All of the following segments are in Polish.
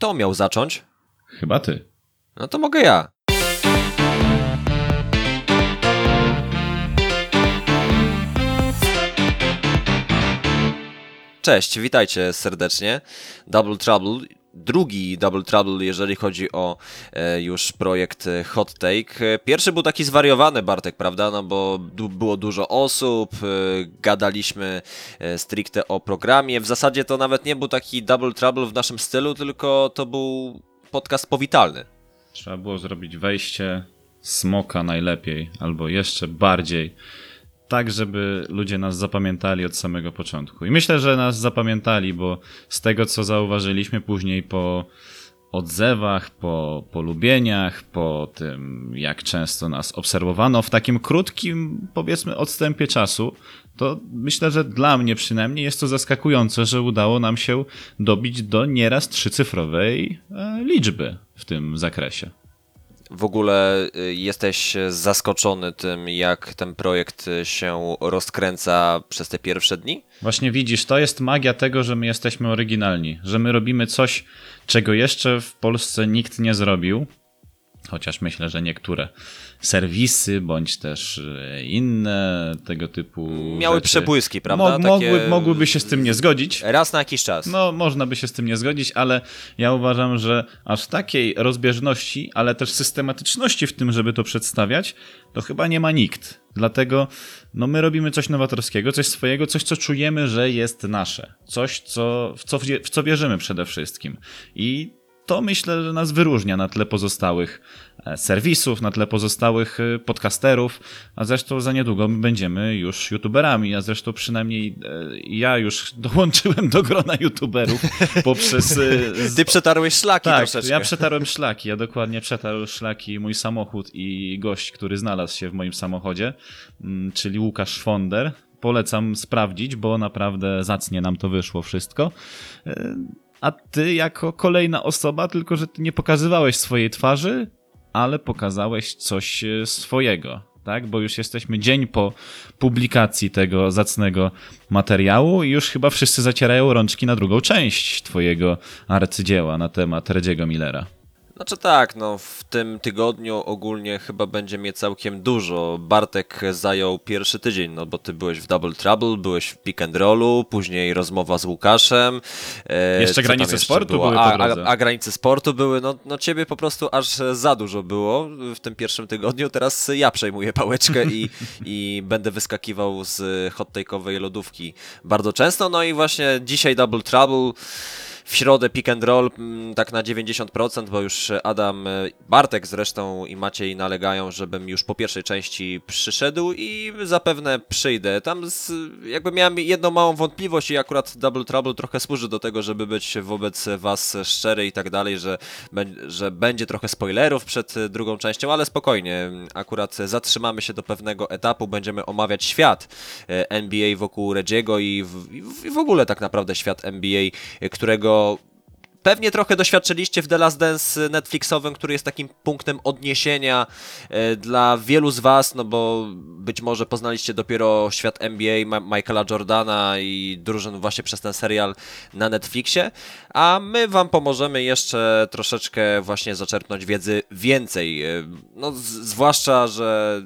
Kto miał zacząć? Chyba ty. No to mogę ja. Cześć, witajcie serdecznie. Double Trouble, drugi Double Trouble, jeżeli chodzi o już projekt Hot Take. Pierwszy był taki zwariowany, Bartek, prawda? No bo było dużo osób, gadaliśmy stricte o programie. W zasadzie to nawet nie był taki Double Trouble w naszym stylu, tylko to był podcast powitalny. Trzeba było zrobić wejście Smoka najlepiej, albo jeszcze bardziej. Tak, żeby ludzie nas zapamiętali od samego początku. I myślę, że nas zapamiętali, bo z tego, co zauważyliśmy później po odzewach, po polubieniach, po tym, jak często nas obserwowano w takim krótkim, powiedzmy, odstępie czasu, to myślę, że dla mnie przynajmniej jest to zaskakujące, że udało nam się dobić do nieraz trzycyfrowej liczby w tym zakresie. W ogóle jesteś zaskoczony tym, jak ten projekt się rozkręca przez te pierwsze dni? Właśnie widzisz, to jest magia tego, że my jesteśmy oryginalni, że my robimy coś, czego jeszcze w Polsce nikt nie zrobił, chociaż myślę, że niektóre serwisy bądź też inne tego typu miały rzeczy przebłyski, prawda? Mogłyby się z tym nie zgodzić. Raz na jakiś czas. No, można by się z tym nie zgodzić, ale ja uważam, że aż takiej rozbieżności, ale też systematyczności w tym, żeby to przedstawiać, to chyba nie ma nikt. Dlatego no, my robimy coś nowatorskiego, coś swojego, coś, co czujemy, że jest nasze. Coś, w co wierzymy przede wszystkim. I to myślę, że nas wyróżnia na tle pozostałych serwisów, na tle pozostałych podcasterów, a zresztą za niedługo będziemy już youtuberami, a zresztą przynajmniej ja już dołączyłem do grona youtuberów poprzez... Ty przetarłeś szlaki troszeczkę. Ja przetarłem szlaki, ja dokładnie przetarłem szlaki mój samochód i gość, który znalazł się w moim samochodzie, czyli Łukasz Fonder. Polecam sprawdzić, bo naprawdę zacnie nam to wyszło wszystko. A ty jako kolejna osoba, tylko że ty nie pokazywałeś swojej twarzy, ale pokazałeś coś swojego, tak? Bo już jesteśmy dzień po publikacji tego zacnego materiału i już chyba wszyscy zacierają rączki na drugą część twojego arcydzieła na temat Reggie'ego Millera. Znaczy tak, no w tym tygodniu ogólnie chyba będzie mnie całkiem dużo. Bartek zajął pierwszy tydzień, no bo ty byłeś w Double Trouble, byłeś w pick and rollu, później rozmowa z Łukaszem. Jeszcze granice sportu były po drodze. A granice sportu były, no ciebie po prostu aż za dużo było w tym pierwszym tygodniu. Teraz ja przejmuję pałeczkę i będę wyskakiwał z hot-take'owej lodówki bardzo często. No i właśnie dzisiaj Double Trouble. W środę pick and roll tak na 90%, bo już Adam, Bartek zresztą i Maciej nalegają, żebym już po pierwszej części przyszedł i zapewne przyjdę. Tam jakby miałem jedną małą wątpliwość i akurat Double Trouble trochę służy do tego, żeby być wobec was szczery i tak dalej, że będzie trochę spoilerów przed drugą częścią, ale spokojnie. Akurat zatrzymamy się do pewnego etapu, będziemy omawiać świat NBA wokół Reggiego i w ogóle tak naprawdę świat NBA, którego pewnie trochę doświadczyliście w The Last Dance Netflixowym, który jest takim punktem odniesienia dla wielu z was, no bo być może poznaliście dopiero świat NBA, Michaela Jordana i drużyn właśnie przez ten serial na Netflixie, a my wam pomożemy jeszcze troszeczkę właśnie zaczerpnąć wiedzy więcej, no zwłaszcza, że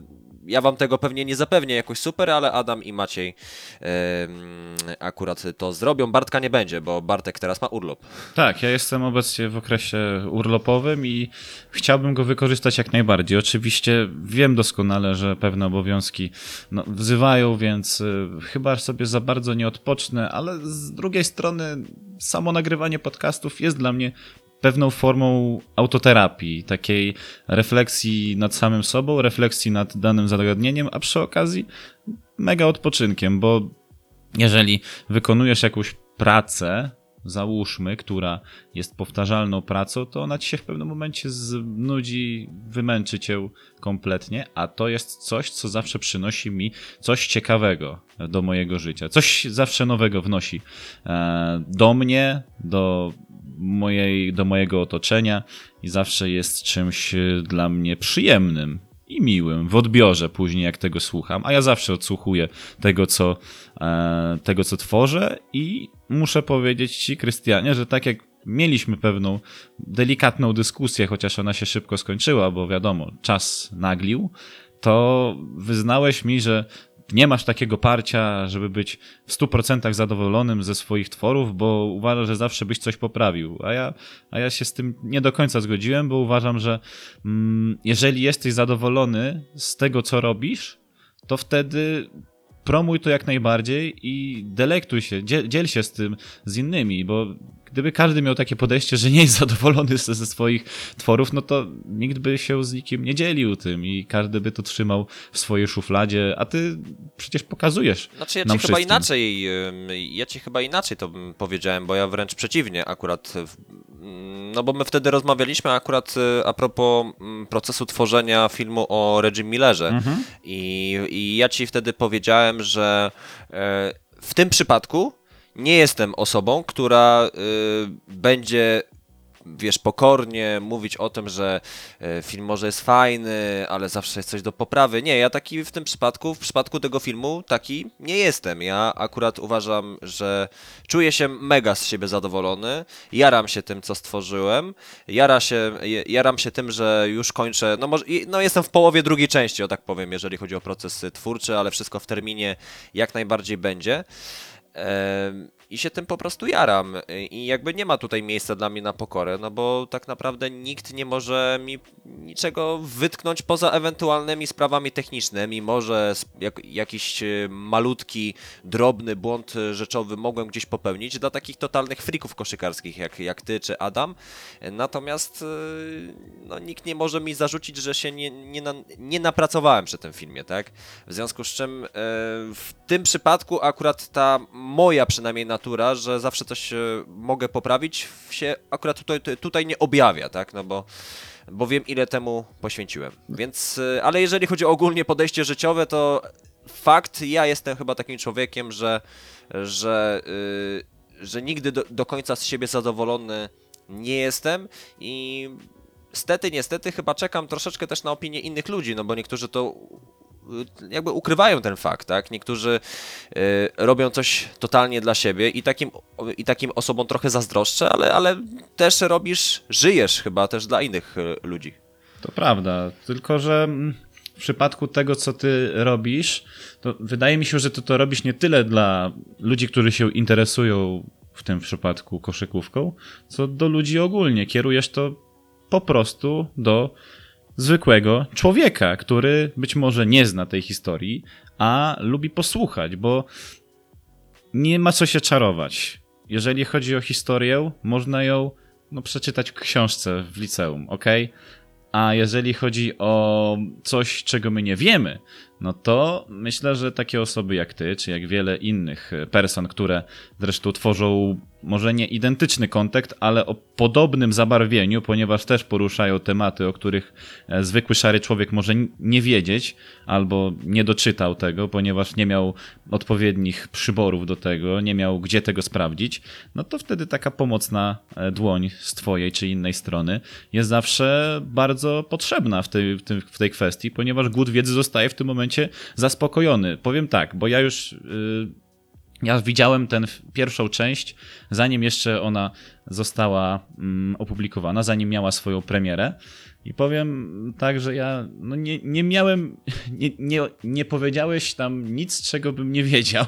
ja wam tego pewnie nie zapewnię jakoś super, ale Adam i Maciej akurat to zrobią. Bartka nie będzie, bo Bartek teraz ma urlop. Tak, ja jestem obecnie w okresie urlopowym i chciałbym go wykorzystać jak najbardziej. Oczywiście wiem doskonale, że pewne obowiązki wzywają, więc chyba sobie za bardzo nie odpocznę, ale z drugiej strony samo nagrywanie podcastów jest dla mnie pewną formą autoterapii, takiej refleksji nad samym sobą, refleksji nad danym zagadnieniem, a przy okazji mega odpoczynkiem, bo jeżeli wykonujesz jakąś pracę, załóżmy, która jest powtarzalną pracą, to ona ci się w pewnym momencie znudzi, wymęczy cię kompletnie, a to jest coś, co zawsze przynosi mi coś ciekawego do mojego życia, coś zawsze nowego wnosi do mnie, do mojego otoczenia i zawsze jest czymś dla mnie przyjemnym i miłym w odbiorze później, jak tego słucham, a ja zawsze odsłuchuję tego, co tworzę i muszę powiedzieć ci, Krystianie, że tak jak mieliśmy pewną delikatną dyskusję, chociaż ona się szybko skończyła, bo wiadomo, czas naglił, to wyznałeś mi, że nie masz takiego parcia, żeby być w 100% zadowolonym ze swoich tworów, bo uważasz, że zawsze byś coś poprawił. A ja się z tym nie do końca zgodziłem, bo uważam, że jeżeli jesteś zadowolony z tego, co robisz, to wtedy promuj to jak najbardziej i delektuj się, dziel się z tym z innymi, bo gdyby każdy miał takie podejście, że nie jest zadowolony ze swoich tworów, no to nikt by się z nikim nie dzielił tym i każdy by to trzymał w swojej szufladzie, a ty przecież pokazujesz. Znaczy ja ci chyba inaczej to powiedziałem, bo ja wręcz przeciwnie akurat, no bo my wtedy rozmawialiśmy akurat a propos procesu tworzenia filmu o Reggie Millerze i ja ci wtedy powiedziałem, że w tym przypadku nie jestem osobą, która będzie, wiesz, pokornie mówić o tym, że film może jest fajny, ale zawsze jest coś do poprawy. Nie, ja taki w przypadku tego filmu taki nie jestem. Ja akurat uważam, że czuję się mega z siebie zadowolony, jaram się tym, co stworzyłem, jaram się tym, że już kończę, no jestem w połowie drugiej części, o tak powiem, jeżeli chodzi o proces twórczy, ale wszystko w terminie jak najbardziej będzie. I się tym po prostu jaram i jakby nie ma tutaj miejsca dla mnie na pokorę, no bo tak naprawdę nikt nie może mi niczego wytknąć poza ewentualnymi sprawami technicznymi, może jakiś malutki, drobny błąd rzeczowy mogłem gdzieś popełnić dla takich totalnych frików koszykarskich jak ty czy Adam, natomiast no, nikt nie może mi zarzucić, że się nie napracowałem przy tym filmie, tak? W związku z czym w tym przypadku akurat ta moja przynajmniej natura, że zawsze coś mogę poprawić, się akurat tutaj nie objawia, tak? No bo wiem, ile temu poświęciłem. Więc, ale jeżeli chodzi o ogólnie podejście życiowe, to fakt, ja jestem chyba takim człowiekiem, że nigdy do końca z siebie zadowolony nie jestem i niestety chyba czekam troszeczkę też na opinię innych ludzi, no bo niektórzy to jakby ukrywają ten fakt, tak? Niektórzy robią coś totalnie dla siebie i takim osobom trochę zazdroszczę, ale też żyjesz chyba też dla innych ludzi. To prawda, tylko że w przypadku tego, co ty robisz, to wydaje mi się, że ty to robisz nie tyle dla ludzi, którzy się interesują w tym przypadku koszykówką, co do ludzi ogólnie. Kierujesz to po prostu do zwykłego człowieka, który być może nie zna tej historii, a lubi posłuchać, bo nie ma co się czarować. Jeżeli chodzi o historię, można ją przeczytać w książce w liceum, okej? A jeżeli chodzi o coś, czego my nie wiemy, no to myślę, że takie osoby jak ty, czy jak wiele innych person, które zresztą tworzą może nie identyczny kontekst, ale o podobnym zabarwieniu, ponieważ też poruszają tematy, o których zwykły szary człowiek może nie wiedzieć albo nie doczytał tego, ponieważ nie miał odpowiednich przyborów do tego, nie miał gdzie tego sprawdzić, no to wtedy taka pomocna dłoń z twojej czy innej strony jest zawsze bardzo potrzebna w tej kwestii, ponieważ głód wiedzy zostaje w tym momencie zaspokojony. Powiem tak, bo ja widziałem tę pierwszą część, zanim jeszcze ona została opublikowana, zanim miała swoją premierę i powiem tak, że ja nie powiedziałeś tam nic, czego bym nie wiedział,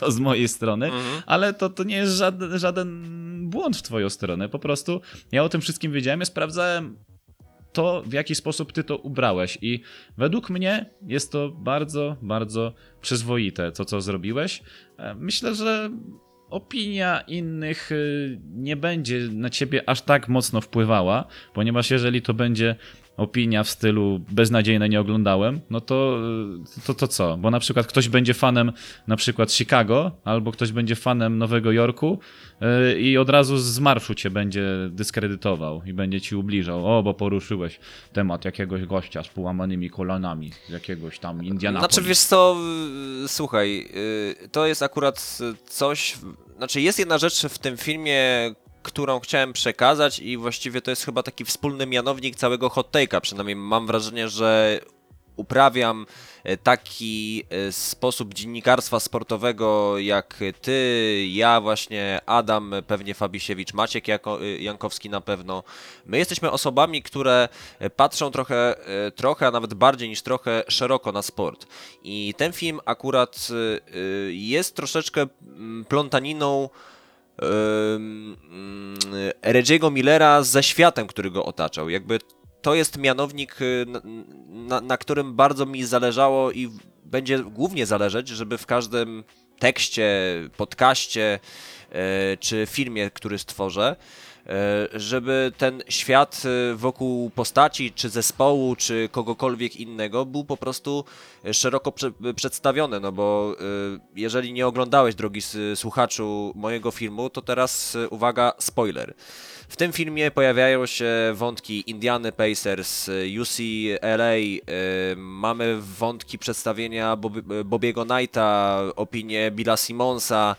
to z mojej strony, ale to nie jest żaden błąd w twoją stronę, po prostu ja o tym wszystkim wiedziałem, ja sprawdzałem to, w jaki sposób ty to ubrałeś i według mnie jest to bardzo, bardzo przyzwoite to, co zrobiłeś. Myślę, że opinia innych nie będzie na ciebie aż tak mocno wpływała, ponieważ jeżeli to będzie opinia w stylu beznadziejne nie oglądałem, no to co? Bo na przykład ktoś będzie fanem na przykład Chicago, albo ktoś będzie fanem Nowego Jorku i od razu z marszu cię będzie dyskredytował i będzie ci ubliżał. O, bo poruszyłeś temat jakiegoś gościa z połamanymi kolanami, z jakiegoś tam Indianapolis. Znaczy wiesz co, słuchaj, to jest akurat coś, znaczy jest jedna rzecz w tym filmie, którą chciałem przekazać i właściwie to jest chyba taki wspólny mianownik całego Hot Take'a, przynajmniej mam wrażenie, że uprawiam taki sposób dziennikarstwa sportowego jak ty, ja właśnie, Adam, pewnie Fabisiewicz, Maciek Jankowski na pewno. My jesteśmy osobami, które patrzą trochę, a nawet bardziej niż trochę szeroko na sport. I ten film akurat jest troszeczkę plątaniną Reggiego Millera ze światem, który go otaczał. Jakby to jest mianownik, na którym bardzo mi zależało i będzie głównie zależeć, żeby w każdym tekście, podcaście czy filmie, który stworzę, żeby ten świat wokół postaci, czy zespołu, czy kogokolwiek innego był po prostu szeroko przedstawiony, no bo jeżeli nie oglądałeś, drogi słuchaczu, mojego filmu, to teraz uwaga, spoiler. W tym filmie pojawiają się wątki Indiany Pacers, UCLA, mamy wątki przedstawienia Bobiego Knighta, opinie Billa Simonsa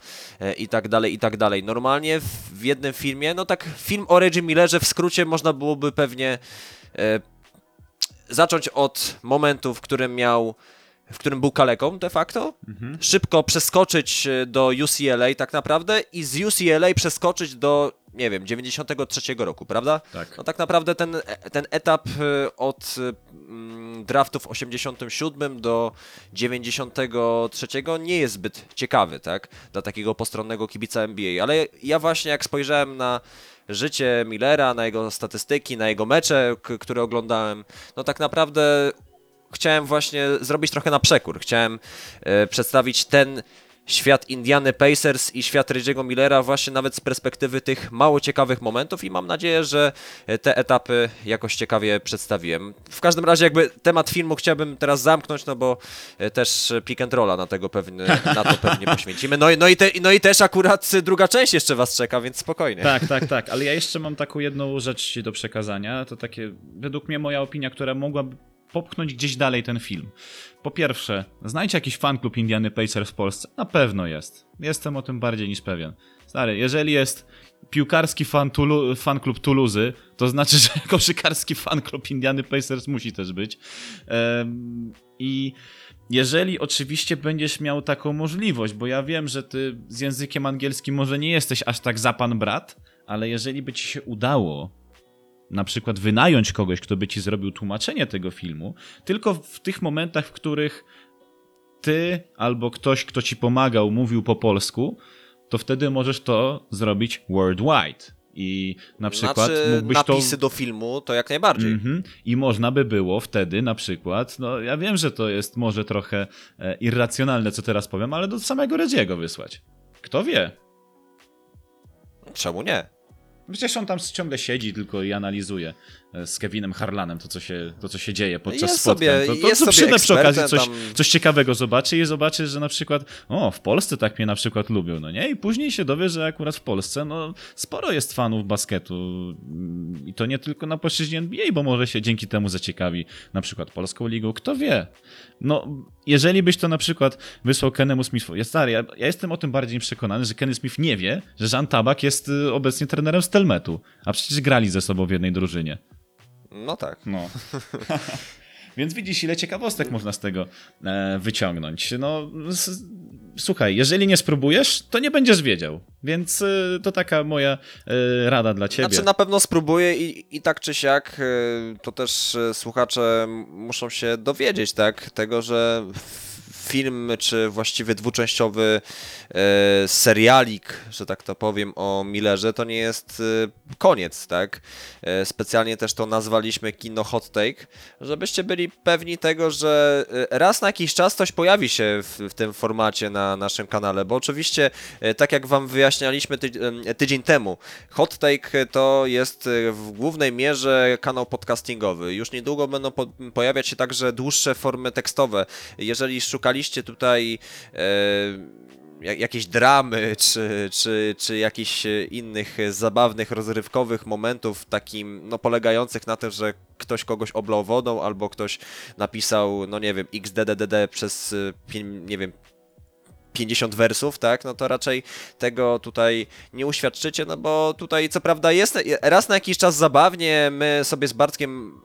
i tak dalej, i tak dalej. Normalnie w jednym filmie, no tak film o Reggie Millerze w skrócie można byłoby pewnie zacząć od momentu, w którym był kaleką de facto, szybko przeskoczyć do UCLA tak naprawdę i z UCLA przeskoczyć do, nie wiem, 93 roku, prawda? Tak. No tak naprawdę ten etap od draftów 87 do 93 nie jest zbyt ciekawy, tak? Dla takiego postronnego kibica NBA, ale ja właśnie jak spojrzałem na życie Millera, na jego statystyki, na jego mecze, które oglądałem, no tak naprawdę chciałem właśnie zrobić trochę na przekór. Chciałem przedstawić ten świat Indiany Pacers i świat Reggiego Millera właśnie nawet z perspektywy tych mało ciekawych momentów i mam nadzieję, że te etapy jakoś ciekawie przedstawiłem. W każdym razie jakby temat filmu chciałbym teraz zamknąć, no bo też pick and rolla na to pewnie poświęcimy. No i też akurat druga część jeszcze was czeka, więc spokojnie. Tak, ale ja jeszcze mam taką jedną rzecz do przekazania. To takie, według mnie moja opinia, która mogłaby popchnąć gdzieś dalej ten film. Po pierwsze, znajdźcie jakiś fanklub Indiany Pacers w Polsce. Na pewno jest. Jestem o tym bardziej niż pewien. Stary, jeżeli jest piłkarski fanklub Tuluzy, to znaczy, że koszykarski fanklub Indiany Pacers musi też być. I jeżeli oczywiście będziesz miał taką możliwość, bo ja wiem, że ty z językiem angielskim może nie jesteś aż tak za pan brat, ale jeżeli by ci się udało na przykład wynająć kogoś, kto by ci zrobił tłumaczenie tego filmu, tylko w tych momentach, w których ty albo ktoś, kto ci pomagał, mówił po polsku, to wtedy możesz to zrobić worldwide. I na przykład mógłbyś napisy do filmu, to jak najbardziej. I można by było wtedy na przykład, no ja wiem, że to jest może trochę irracjonalne, co teraz powiem, ale do samego Reggiego wysłać. Kto wie? Czemu nie? Przecież on tam ciągle siedzi tylko i analizuje z Kevinem Harlanem to, co się dzieje podczas spotkań. To przyjdę przy okazji coś ciekawego zobaczy i zobaczy, że na przykład w Polsce tak mnie na przykład lubią, no nie? I później się dowie, że akurat w Polsce sporo jest fanów basketu i to nie tylko na płaszczyźnie NBA, bo może się dzięki temu zaciekawi na przykład Polską Ligą, kto wie. No, jeżeli byś to na przykład wysłał Kennemu Smithowi. Ja jestem o tym bardziej przekonany, że Kenny Smith nie wie, że Jean Tabak jest obecnie trenerem Stelmetu, a przecież grali ze sobą w jednej drużynie. No tak. No. Więc widzisz, ile ciekawostek można z tego wyciągnąć. No, słuchaj, jeżeli nie spróbujesz, to nie będziesz wiedział. Więc to taka moja rada dla ciebie. Znaczy na pewno spróbuję i tak czy siak to też słuchacze muszą się dowiedzieć, tak? Tego, że film, czy właściwie dwuczęściowy serialik, że tak to powiem, o Millerze, to nie jest koniec, tak? Specjalnie też to nazwaliśmy kino Hot Take, żebyście byli pewni tego, że raz na jakiś czas coś pojawi się w tym formacie na naszym kanale, bo oczywiście, tak jak wam wyjaśnialiśmy tydzień temu, Hot Take to jest w głównej mierze kanał podcastingowy. Już niedługo będą pojawiać się także dłuższe formy tekstowe. Jeżeli szukaliście tutaj jakiejś dramy, czy jakichś innych zabawnych, rozrywkowych momentów, takim polegających na tym, że ktoś kogoś oblał wodą, albo ktoś napisał, xddd przez, 50 wersów, tak, to raczej tego tutaj nie uświadczycie, bo tutaj co prawda jest raz na jakiś czas zabawnie, my sobie z Bartkiem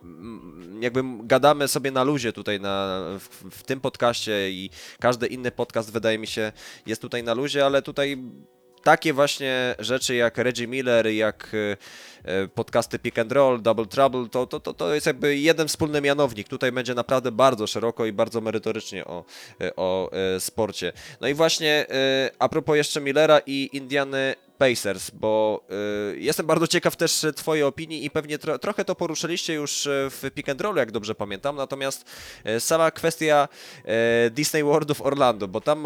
jakby gadamy sobie na luzie tutaj w tym podcaście i każdy inny podcast, wydaje mi się, jest tutaj na luzie, ale tutaj takie właśnie rzeczy jak Reggie Miller, jak podcasty Pick and Roll, Double Trouble, to jest jakby jeden wspólny mianownik. Tutaj będzie naprawdę bardzo szeroko i bardzo merytorycznie o sporcie. No i właśnie a propos jeszcze Millera i Indiany Pacers, bo jestem bardzo ciekaw też twojej opinii i pewnie trochę to poruszyliście już w Pick and Rollu, jak dobrze pamiętam, natomiast sama kwestia Disney World w Orlando, bo tam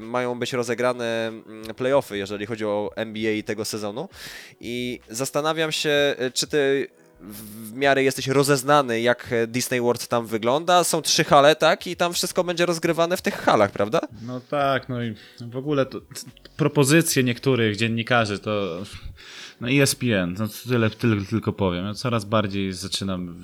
mają być rozegrane playoffy, jeżeli chodzi o NBA i tego sezonu, i zastanawiam się, czy ty w miarę jesteś rozeznany, jak Disney World tam wygląda. Są 3 hale, tak? I tam wszystko będzie rozgrywane w tych halach, prawda? No tak, no i w ogóle to, propozycje niektórych dziennikarzy to... No ESPN, no tyle tylko powiem. Ja coraz bardziej zaczynam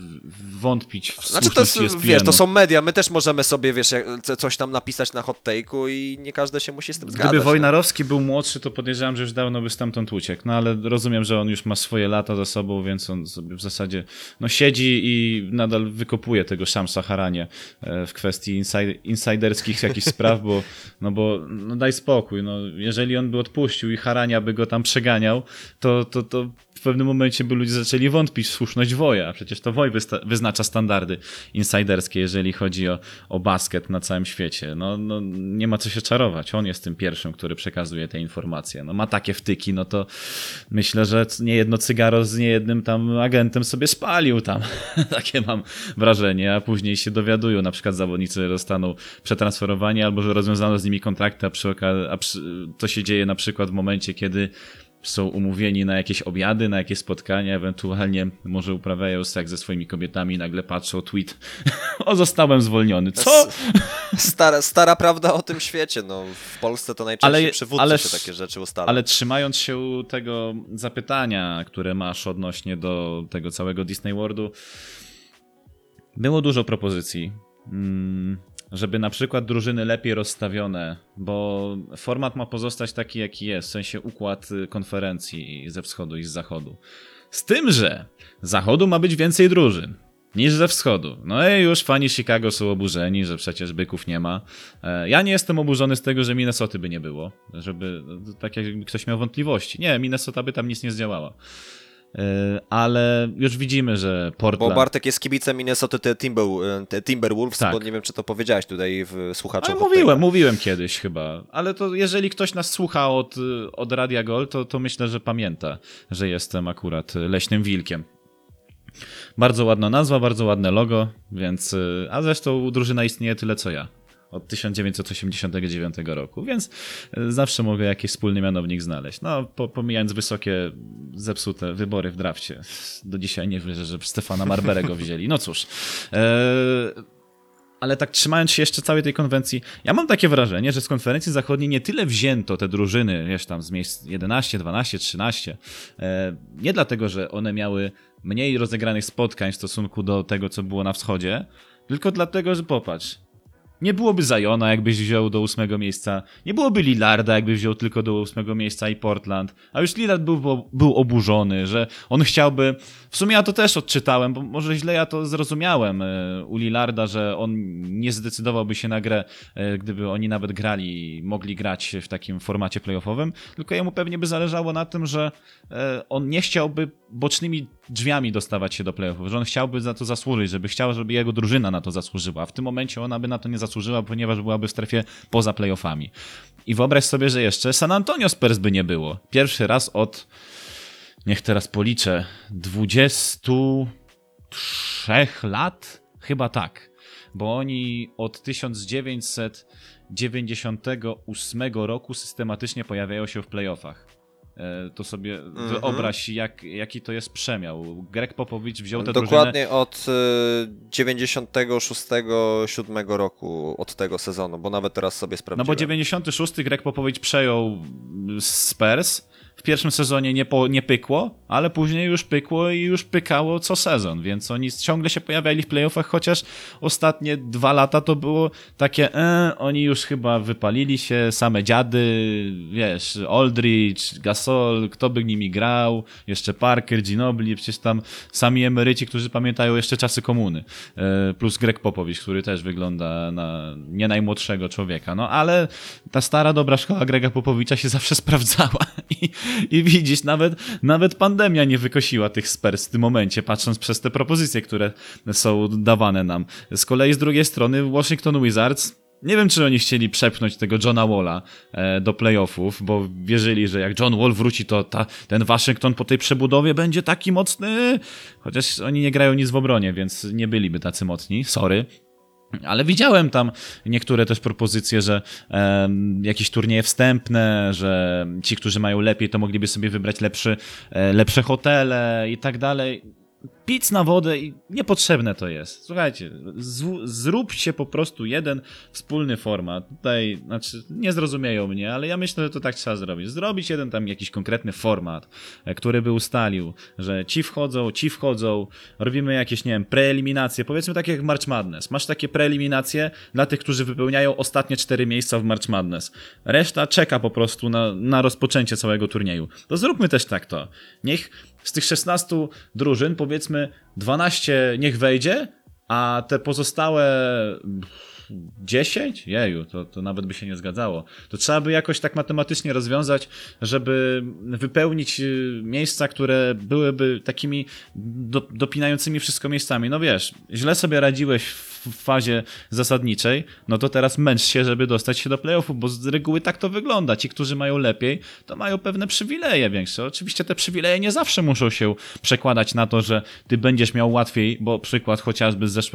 wątpić w słuszność ESPN-u. Wiesz, to są media, my też możemy sobie, wiesz, coś tam napisać na Hot Take'u i nie każdy się musi z tym zgadzać. Gdyby Wojnarowski był młodszy, to podejrzewam, że już dawno by stamtąd uciekł. No ale rozumiem, że on już ma swoje lata za sobą, więc on sobie w zasadzie siedzi i nadal wykopuje tego Shamsa Haranie w kwestii insiderskich jakichś spraw, bo daj spokój. No, jeżeli on by odpuścił i Harania by go tam przeganiał, to w pewnym momencie by ludzie zaczęli wątpić w słuszność Woja, a przecież to Woj wyznacza standardy insiderskie, jeżeli chodzi o basket na całym świecie. No, nie ma co się czarować, on jest tym pierwszym, który przekazuje te informacje. No, ma takie wtyki, no to myślę, że niejedno cygaro z niejednym tam agentem sobie spalił tam. Takie mam wrażenie, a później się dowiadują, na przykład zawodnicy zostaną przetransferowani albo że rozwiązano z nimi kontrakty, to się dzieje na przykład w momencie, kiedy są umówieni na jakieś obiady, na jakieś spotkania, ewentualnie może uprawiają seks ze swoimi kobietami i nagle patrzą tweet. O, zostałem zwolniony. Co? Stara prawda o tym świecie. No, w Polsce to najczęściej przywódcy takie rzeczy ustalają. Ale trzymając się tego zapytania, które masz odnośnie do tego całego Disney Worldu, było dużo propozycji. Żeby na przykład drużyny lepiej rozstawione, bo format ma pozostać taki, jaki jest, w sensie układ konferencji ze wschodu i z zachodu. Z tym, że z zachodu ma być więcej drużyn niż ze wschodu. No i już fani Chicago są oburzeni, że przecież byków nie ma. Ja nie jestem oburzony z tego, że Minnesoty by nie było, żeby tak jakby ktoś miał wątpliwości. Nie, Minnesota by tam nic nie zdziałała. Ale już widzimy, że Portland... Bo Bartek jest kibicem Minnesota Timberwolves, tak. Bo nie wiem, czy to powiedziałeś tutaj słuchaczom. Ale mówiłem kiedyś chyba, ale to jeżeli ktoś nas słucha od Radia Gol, to myślę, że pamięta, że jestem akurat leśnym wilkiem. Bardzo ładna nazwa, bardzo ładne logo, więc... A zresztą drużyna istnieje tyle, co ja. Od 1989 roku, więc zawsze mogę jakiś wspólny mianownik znaleźć. No, pomijając wysokie, zepsute wybory w drafcie. Do dzisiaj nie wierzę, że Stefana Marberego wzięli. No cóż. Ale tak trzymając się jeszcze całej tej konwencji, ja mam takie wrażenie, że z konferencji zachodniej nie tyle wzięto te drużyny, wiesz, tam z miejsc 11, 12, 13. Nie dlatego, że one miały mniej rozegranych spotkań w stosunku do tego, co było na wschodzie, tylko dlatego, że popatrz, nie byłoby Zajona, jakbyś wziął do 8 miejsca. Nie byłoby Lillarda, jakbyś wziął tylko do 8 miejsca i Portland. A już Lillard był oburzony, że on chciałby... W sumie ja to też odczytałem, bo może źle ja to zrozumiałem u Lillarda, że on nie zdecydowałby się na grę, gdyby oni nawet grali, mogli grać w takim formacie playoffowym. Tylko jemu pewnie by zależało na tym, że on nie chciałby bocznymi drzwiami dostawać się do playoffów, że on chciałby na to zasłużyć, żeby jego drużyna na to zasłużyła. W tym momencie ona by na to nie zasłużyła, ponieważ byłaby w strefie poza playoffami. I wyobraź sobie, że jeszcze San Antonio Spurs by nie było. Pierwszy raz od, niech teraz policzę, 23 lat? Chyba tak. Bo oni od 1998 roku systematycznie pojawiają się w playoffach. To sobie wyobraź, jaki to jest przemiał. Greg Popowicz wziął tę drużynę... Dokładnie od 96-97 roku, od tego sezonu, bo nawet teraz sobie sprawdziłem. No bo 96 Greg Popowicz przejął Spurs, w pierwszym sezonie nie pykło, ale później już pykło i już pykało co sezon, więc oni ciągle się pojawiali w playoffach, chociaż ostatnie 2 lata to było takie oni już chyba wypalili się, same dziady, wiesz, Aldridge, Gasol, kto by nimi grał, jeszcze Parker, Ginobili, przecież tam sami emeryci, którzy pamiętają jeszcze czasy komuny, plus Greg Popovich, który też wygląda na nie najmłodszego człowieka, no ale ta stara dobra szkoła Grega Popowicza się zawsze sprawdzała i widzisz, nawet pandemia nie wykosiła tych Spurs w tym momencie, patrząc przez te propozycje, które są dawane nam. Z kolei z drugiej strony Washington Wizards, nie wiem, czy oni chcieli przepchnąć tego Johna Walla do playoffów, bo wierzyli, że jak John Wall wróci, to ten Waszyngton po tej przebudowie będzie taki mocny, chociaż oni nie grają nic w obronie, więc nie byliby tacy mocni, sorry. Ale widziałem tam niektóre też propozycje, że jakieś turnieje wstępne, że ci, którzy mają lepiej, to mogliby sobie wybrać lepsze hotele i tak dalej. Pic na wodę i niepotrzebne to jest. Słuchajcie, zróbcie po prostu jeden wspólny format. Tutaj, znaczy, nie zrozumieją mnie, ale ja myślę, że to tak trzeba zrobić. Zrobić jeden tam jakiś konkretny format, który by ustalił, że ci wchodzą, robimy jakieś, nie wiem, preeliminacje, powiedzmy tak jak March Madness. Masz takie preeliminacje dla tych, którzy wypełniają ostatnie 4 miejsca w March Madness. Reszta czeka po prostu na rozpoczęcie całego turnieju. To zróbmy też tak to. Niech z tych 16 drużyn, powiedzmy 12 niech wejdzie, a te pozostałe 10? Jeju, to nawet by się nie zgadzało. To trzeba by jakoś tak matematycznie rozwiązać, żeby wypełnić miejsca, które byłyby takimi dopinającymi wszystko miejscami. No wiesz, źle sobie radziłeś w fazie zasadniczej, no to teraz męcz się, żeby dostać się do playoffu, bo z reguły tak to wygląda. Ci, którzy mają lepiej, to mają pewne przywileje większe. Oczywiście te przywileje nie zawsze muszą się przekładać na to, że ty będziesz miał łatwiej, bo przykład chociażby z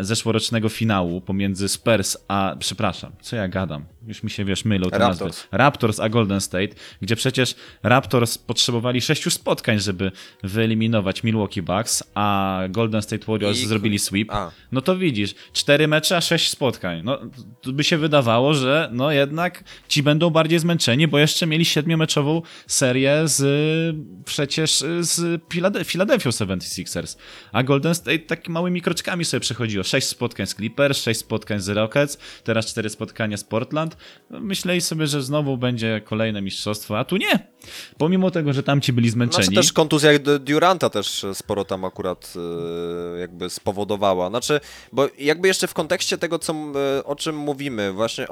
zeszłorocznego finału pomiędzy Spurs a... Przepraszam, co ja gadam? Już mi się, wiesz, mylą te nazwy. Raptors a Golden State, gdzie przecież Raptors potrzebowali 6 spotkań, żeby wyeliminować Milwaukee Bucks, a Golden State Warriors zrobili sweep. No to widzisz, 4 mecze, a 6 spotkań. No, to by się wydawało, że no jednak ci będą bardziej zmęczeni, bo jeszcze mieli 7-meczową serię z Philadelphia 76ers. A Golden State takimi małymi kroczkami sobie przechodziło. 6 spotkań z Clippers, 6 spotkań z Rockets, teraz 4 spotkania z Portland. Myśleli sobie, że znowu będzie kolejne mistrzostwo, a tu nie. Pomimo tego, że tamci byli zmęczeni. Znaczy też kontuzja Duranta też sporo tam akurat jakby spowodowała. Znaczy, bo jakby jeszcze w kontekście tego, o czym mówimy, właśnie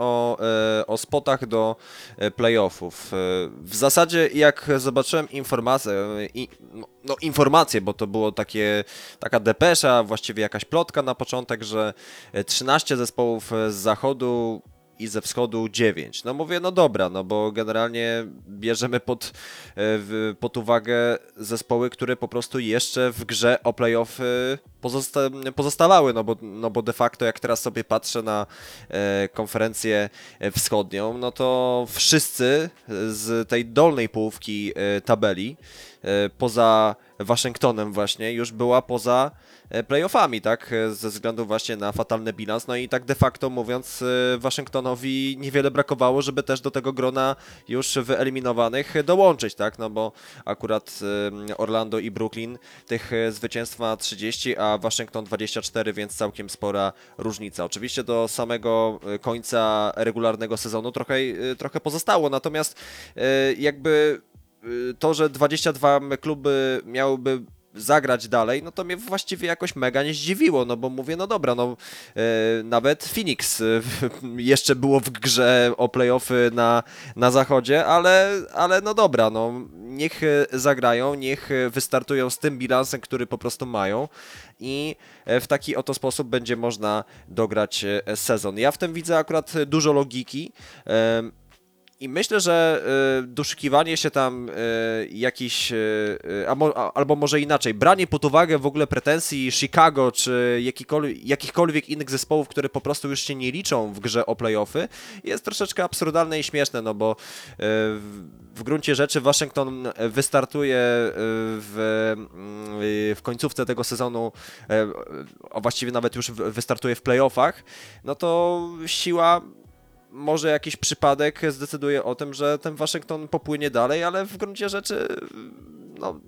o spotach do playoffów. W zasadzie jak zobaczyłem informacje, bo to było taka depesza, właściwie jakaś plotka na początek, że 13 zespołów z zachodu i ze wschodu 9. No mówię, no dobra, no bo generalnie bierzemy pod uwagę zespoły, które po prostu jeszcze w grze o play-offy pozostawały, no bo de facto jak teraz sobie patrzę na konferencję wschodnią, no to wszyscy z tej dolnej połówki tabeli, poza Waszyngtonem właśnie, już była poza playoffami, tak, ze względu właśnie na fatalny bilans, no i tak de facto mówiąc Waszyngtonowi niewiele brakowało, żeby też do tego grona już wyeliminowanych dołączyć, tak, no bo akurat Orlando i Brooklyn tych zwycięstw ma 30, a Waszyngton 24, więc całkiem spora różnica. Oczywiście do samego końca regularnego sezonu trochę pozostało, natomiast jakby to, że 22 kluby miałyby zagrać dalej, no to mnie właściwie jakoś mega nie zdziwiło, no bo mówię, no dobra, no nawet Phoenix jeszcze było w grze o play-offy na zachodzie, ale no dobra, no niech zagrają, niech wystartują z tym bilansem, który po prostu mają i w taki oto sposób będzie można dograć sezon. Ja w tym widzę akurat dużo logiki, i myślę, że doszukiwanie się tam jakichś, albo może inaczej, branie pod uwagę w ogóle pretensji Chicago czy jakichkolwiek innych zespołów, które po prostu już się nie liczą w grze o play-offy, jest troszeczkę absurdalne i śmieszne, no bo w gruncie rzeczy Waszyngton wystartuje w końcówce tego sezonu, a właściwie nawet już wystartuje w play-offach, no to siła może jakiś przypadek zdecyduje o tym, że ten Waszyngton popłynie dalej, ale w gruncie rzeczy no,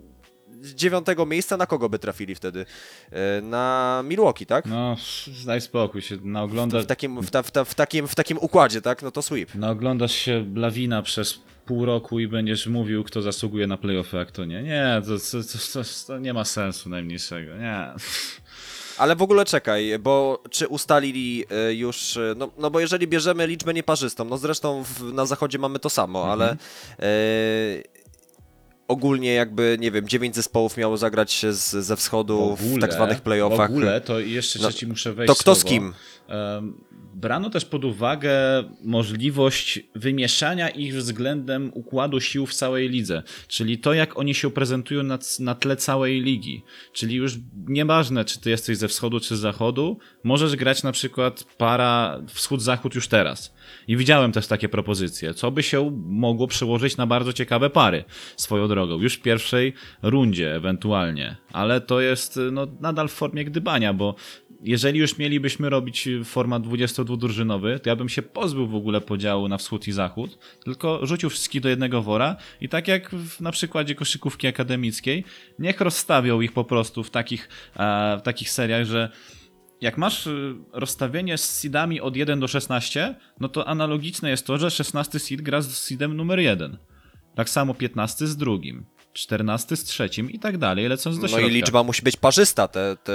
z 9. miejsca na kogo by trafili wtedy? Na Milwaukee, tak? No, daj spokój się, naoglądasz... W takim układzie, tak? No to sweep. Naoglądasz się lawina przez pół roku i będziesz mówił, kto zasługuje na play-offy, a kto nie. Nie, to nie ma sensu najmniejszego, nie... Ale w ogóle czekaj, bo czy ustalili już, no bo jeżeli bierzemy liczbę nieparzystą, no zresztą na zachodzie mamy to samo, ale ogólnie jakby, nie wiem, 9 zespołów miało zagrać się ze wschodu w tak zwanych play-offach. W ogóle, to jeszcze trzeci muszę wejść. To kto z kim? Brano też pod uwagę możliwość wymieszania ich względem układu sił w całej lidze, czyli to jak oni się prezentują na tle całej ligi, czyli już nieważne czy ty jesteś ze wschodu czy z zachodu, możesz grać na przykład para wschód-zachód już teraz. I widziałem też takie propozycje, co by się mogło przełożyć na bardzo ciekawe pary swoją drogą, już w pierwszej rundzie ewentualnie, ale to jest no, nadal w formie gdybania, bo jeżeli już mielibyśmy robić format 22-drużynowy, to ja bym się pozbył w ogóle podziału na wschód i zachód, tylko rzucił wszystkich do jednego wora i tak jak na przykładzie koszykówki akademickiej, niech rozstawią ich po prostu w takich seriach, że jak masz rozstawienie z seedami od 1 do 16, no to analogiczne jest to, że 16 seed gra z seedem numer 1. Tak samo 15 z drugim. 14 z trzecim i tak dalej, lecąc do środka. No i liczba musi być parzysta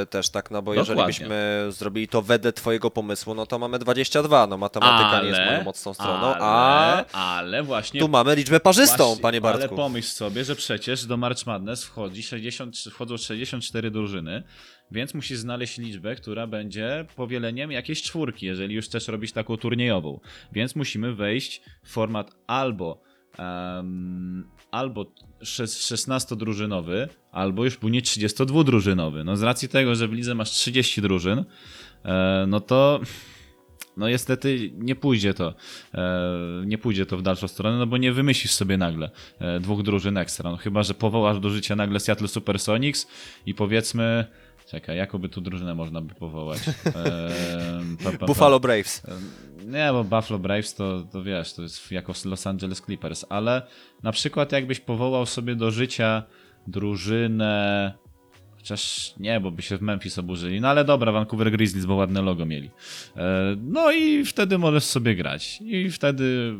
też, tak, no bo dokładnie. Jeżeli byśmy zrobili to wedle twojego pomysłu, no to mamy 22, no matematyka nie jest moją mocną stroną, ale właśnie... Tu mamy liczbę parzystą, właśnie, panie Bartku. Ale pomyśl sobie, że przecież do March Madness wchodzą 64 drużyny, więc musisz znaleźć liczbę, która będzie powieleniem jakiejś czwórki, jeżeli już chcesz robić taką turniejową. Więc musimy wejść w format albo 16-drużynowy, albo już później 32-drużynowy. No z racji tego, że w lidze masz 30 drużyn, no to no niestety nie pójdzie to w dalszą stronę, no bo nie wymyślisz sobie nagle dwóch drużyn ekstra. No chyba, że powołasz do życia nagle Seattle Supersonics i powiedzmy... Czekaj, jakoby tu drużynę można by powołać? Buffalo Braves. Nie, bo Buffalo Braves to wiesz, to jest jako Los Angeles Clippers, ale na przykład jakbyś powołał sobie do życia drużynę, chociaż nie, bo by się w Memphis oburzyli, no ale dobra, Vancouver Grizzlies, bo ładne logo mieli. No i wtedy możesz sobie grać i wtedy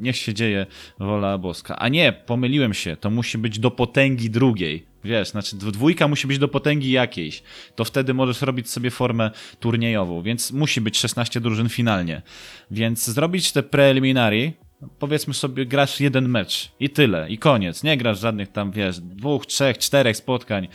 niech się dzieje wola boska. A nie, pomyliłem się, to musi być do potęgi drugiej. Wiesz, znaczy dwójka musi być do potęgi jakiejś, to wtedy możesz robić sobie formę turniejową, więc musi być 16 drużyn finalnie, więc zrobić te preliminary, powiedzmy sobie grasz jeden mecz i tyle, i koniec, nie grasz żadnych tam wiesz, 2, 3, 4 spotkań,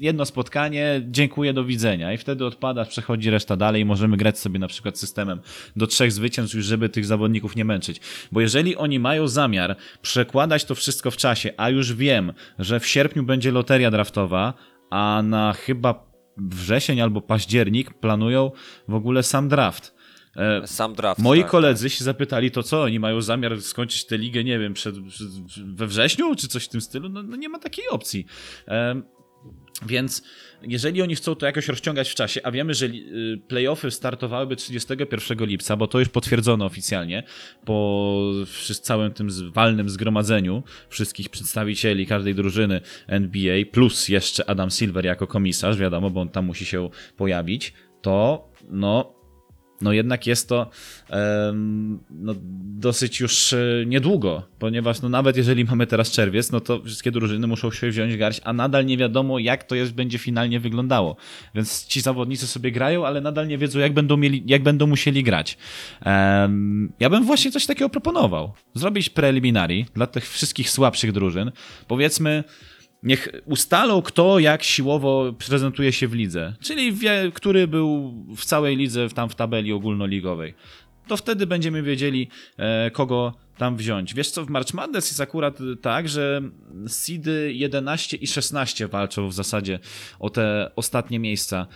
jedno spotkanie, dziękuję, do widzenia i wtedy odpadasz, przechodzi reszta dalej i możemy grać sobie na przykład systemem do 3 zwycięstw już, żeby tych zawodników nie męczyć, bo jeżeli oni mają zamiar przekładać to wszystko w czasie, a już wiem, że w sierpniu będzie loteria draftowa, a na chyba wrzesień albo październik planują w ogóle sam draft. Moi koledzy się zapytali, to co, oni mają zamiar skończyć tę ligę, nie wiem, we wrześniu, czy coś w tym stylu? No nie ma takiej opcji. Więc jeżeli oni chcą to jakoś rozciągać w czasie, a wiemy, że play-offy startowałyby 31 lipca, bo to już potwierdzono oficjalnie po całym tym walnym zgromadzeniu wszystkich przedstawicieli każdej drużyny NBA, plus jeszcze Adam Silver jako komisarz, wiadomo, bo on tam musi się pojawić, to no jednak jest to dosyć już niedługo, ponieważ no nawet jeżeli mamy teraz czerwiec, no to wszystkie drużyny muszą się wziąć garść, a nadal nie wiadomo jak to będzie finalnie wyglądało. Więc ci zawodnicy sobie grają, ale nadal nie wiedzą jak będą musieli grać. Ja bym właśnie coś takiego proponował. Zrobić preliminary dla tych wszystkich słabszych drużyn. Powiedzmy, niech ustalą kto jak siłowo prezentuje się w lidze, czyli który był w całej lidze tam w tabeli ogólnoligowej. To wtedy będziemy wiedzieli kogo tam wziąć. Wiesz co, w March Madness jest akurat tak, że seedy 11 i 16 walczą w zasadzie o te ostatnie miejsca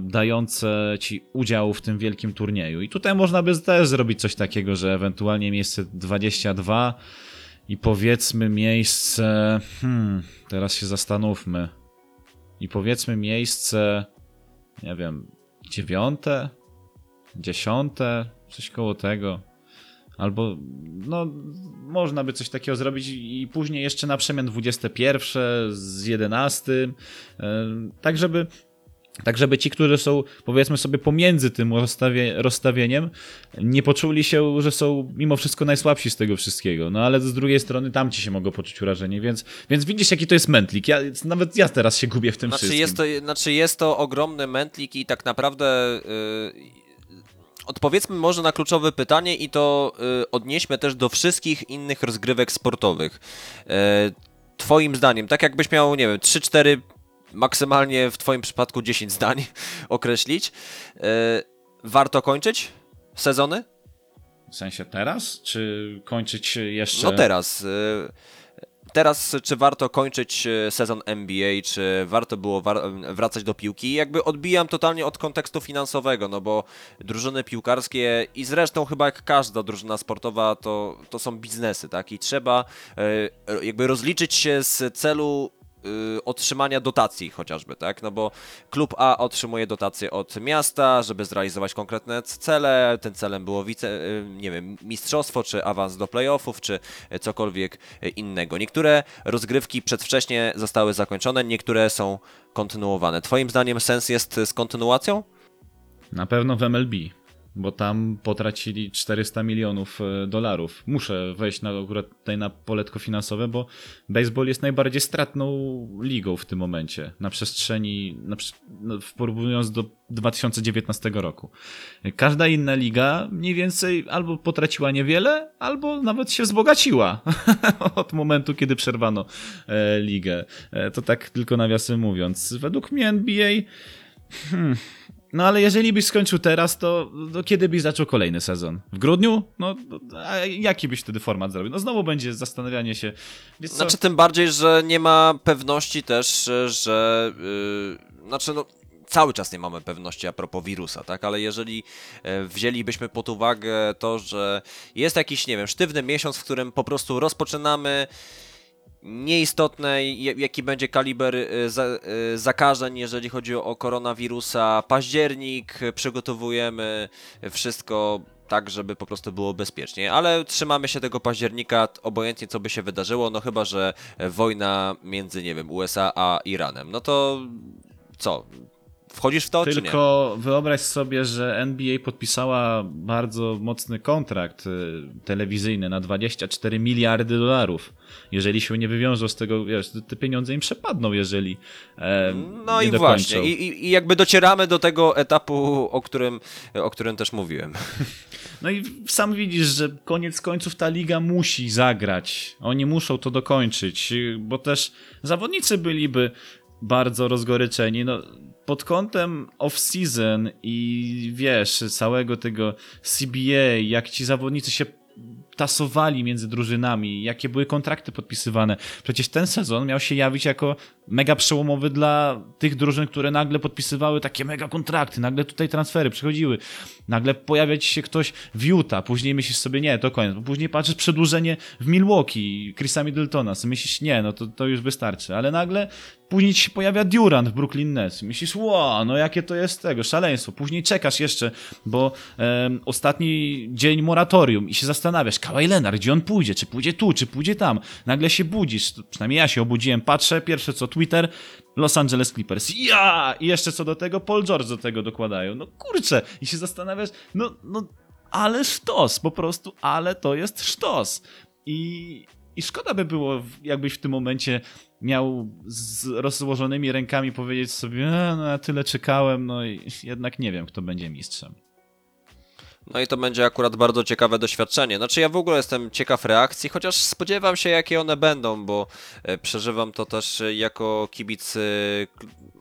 dające ci udział w tym wielkim turnieju. I tutaj można by też zrobić coś takiego, że ewentualnie miejsce 22 i powiedzmy miejsce... teraz się zastanówmy. I powiedzmy miejsce... nie wiem... 9? 10? Coś koło tego. Albo no można by coś takiego zrobić i później jeszcze na przemian 21 z 11, tak żeby ci, którzy są powiedzmy sobie pomiędzy tym rozstawieniem, nie poczuli się, że są mimo wszystko najsłabsi z tego wszystkiego, no ale z drugiej strony tamci się mogą poczuć urażeni, więc widzisz jaki to jest mętlik, nawet ja teraz się gubię w tym wszystkim. Jest to ogromny mętlik i tak naprawdę... Odpowiedzmy może na kluczowe pytanie i to odnieśmy też do wszystkich innych rozgrywek sportowych. Twoim zdaniem, tak jakbyś miał, nie wiem, 3-4, maksymalnie w twoim przypadku 10 zdań określić, warto kończyć sezony? W sensie teraz? Czy kończyć jeszcze... No teraz. Teraz czy warto kończyć sezon NBA, czy warto było wracać do piłki? Jakby odbijam totalnie od kontekstu finansowego, no bo drużyny piłkarskie i zresztą chyba jak każda drużyna sportowa to są biznesy, tak? I trzeba jakby rozliczyć się z celu otrzymania dotacji chociażby, tak? No bo klub A otrzymuje dotację od miasta, żeby zrealizować konkretne cele. Tym celem było mistrzostwo, czy awans do playoffów, czy cokolwiek innego. Niektóre rozgrywki przedwcześnie zostały zakończone, niektóre są kontynuowane. Twoim zdaniem sens jest z kontynuacją? Na pewno w MLB, bo tam potracili $400 milionów. Muszę wejść na poletko finansowe, bo baseball jest najbardziej stratną ligą w tym momencie, na przestrzeni, porównując do 2019 roku. Każda inna liga mniej więcej albo potraciła niewiele, albo nawet się wzbogaciła od momentu, kiedy przerwano ligę. To tak tylko nawiasem mówiąc. Według mnie NBA... No ale jeżeli byś skończył teraz, to kiedy byś zaczął kolejny sezon? W grudniu? No a jaki byś wtedy format zrobił? No znowu będzie zastanawianie się. Znaczy tym bardziej, że nie ma pewności też, że... cały czas nie mamy pewności a propos wirusa, tak? Ale jeżeli wzięlibyśmy pod uwagę to, że jest jakiś, nie wiem, sztywny miesiąc, w którym po prostu rozpoczynamy... Nieistotne, jaki będzie kaliber zakażeń, jeżeli chodzi o koronawirusa. Październik, przygotowujemy wszystko tak, żeby po prostu było bezpiecznie, ale trzymamy się tego października, obojętnie co by się wydarzyło, no chyba, że wojna między, nie wiem, USA a Iranem. No to co? Wchodzisz w to, czy nie? Tylko wyobraź sobie, że NBA podpisała bardzo mocny kontrakt telewizyjny na $24 miliardy. Jeżeli się nie wywiążą z tego, wiesz, te pieniądze im przepadną, jeżeli no nie i dokończą. Właśnie. I jakby docieramy do tego etapu, o którym też mówiłem. No i sam widzisz, że koniec końców ta liga musi zagrać. Oni muszą to dokończyć, bo też zawodnicy byliby bardzo rozgoryczeni. No, pod kątem off-season i wiesz, całego tego CBA, jak ci zawodnicy się tasowali między drużynami, jakie były kontrakty podpisywane. Przecież ten sezon miał się jawić jako mega przełomowy dla tych drużyn, które nagle podpisywały takie mega kontrakty, nagle tutaj transfery przychodziły, nagle pojawia ci się ktoś w Utah, później myślisz sobie nie, to koniec, bo później patrzysz przedłużenie w Milwaukee, Chrisa Middletona, myślisz nie, no to już wystarczy, ale nagle później ci się pojawia Durant w Brooklyn Nets, myślisz wow, no jakie to jest tego, szaleństwo, później czekasz jeszcze, bo ostatni dzień moratorium i się zastanawiasz, Kawhi Leonard, gdzie on pójdzie, czy pójdzie tu, czy pójdzie tam, nagle się budzisz, przynajmniej ja się obudziłem, patrzę, pierwsze co Twitter, Los Angeles Clippers. Ja! I jeszcze co do tego Paul George do tego dokładają. No kurczę! I się zastanawiasz, no ale sztos, po prostu, ale to jest sztos. I szkoda by było, jakbyś w tym momencie miał z rozłożonymi rękami powiedzieć sobie, no tyle czekałem, no i jednak nie wiem, kto będzie mistrzem. No i to będzie akurat bardzo ciekawe doświadczenie. Znaczy ja w ogóle jestem ciekaw reakcji, chociaż spodziewam się jakie one będą, bo przeżywam to też jako kibic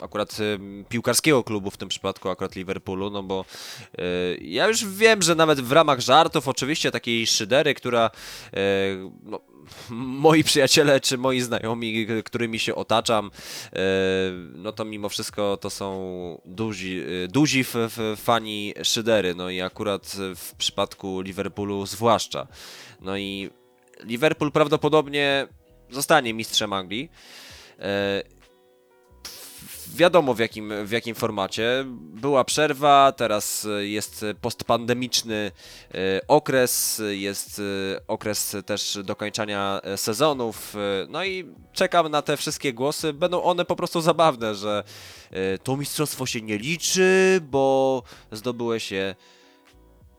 akurat piłkarskiego klubu, w tym przypadku akurat Liverpoolu, no bo ja już wiem, że nawet w ramach żartów oczywiście takiej szydery, która no, moi przyjaciele czy moi znajomi, którymi się otaczam, no to mimo wszystko to są duzi fani szydery, no i akurat w przypadku Liverpoolu zwłaszcza. No i Liverpool prawdopodobnie zostanie mistrzem Anglii. wiadomo w jakim formacie. Była przerwa, teraz jest postpandemiczny okres, jest okres też dokończania sezonów, no i czekam na te wszystkie głosy. Będą one po prostu zabawne, że to mistrzostwo się nie liczy, bo zdobyłeś je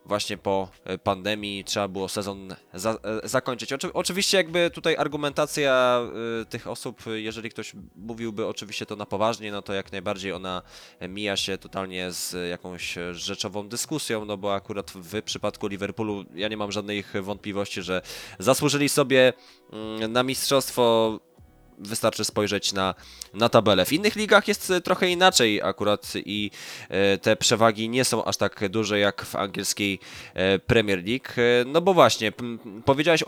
właśnie po pandemii, trzeba było sezon zakończyć. Oczywiście jakby tutaj argumentacja tych osób, jeżeli ktoś mówiłby oczywiście to na poważnie, no to jak najbardziej ona mija się totalnie z jakąś rzeczową dyskusją, no bo akurat w przypadku Liverpoolu ja nie mam żadnych wątpliwości, że zasłużyli sobie na mistrzostwo. Wystarczy spojrzeć na tabelę. W innych ligach jest trochę inaczej akurat i te przewagi nie są aż tak duże jak w angielskiej Premier League. No bo właśnie, powiedziałeś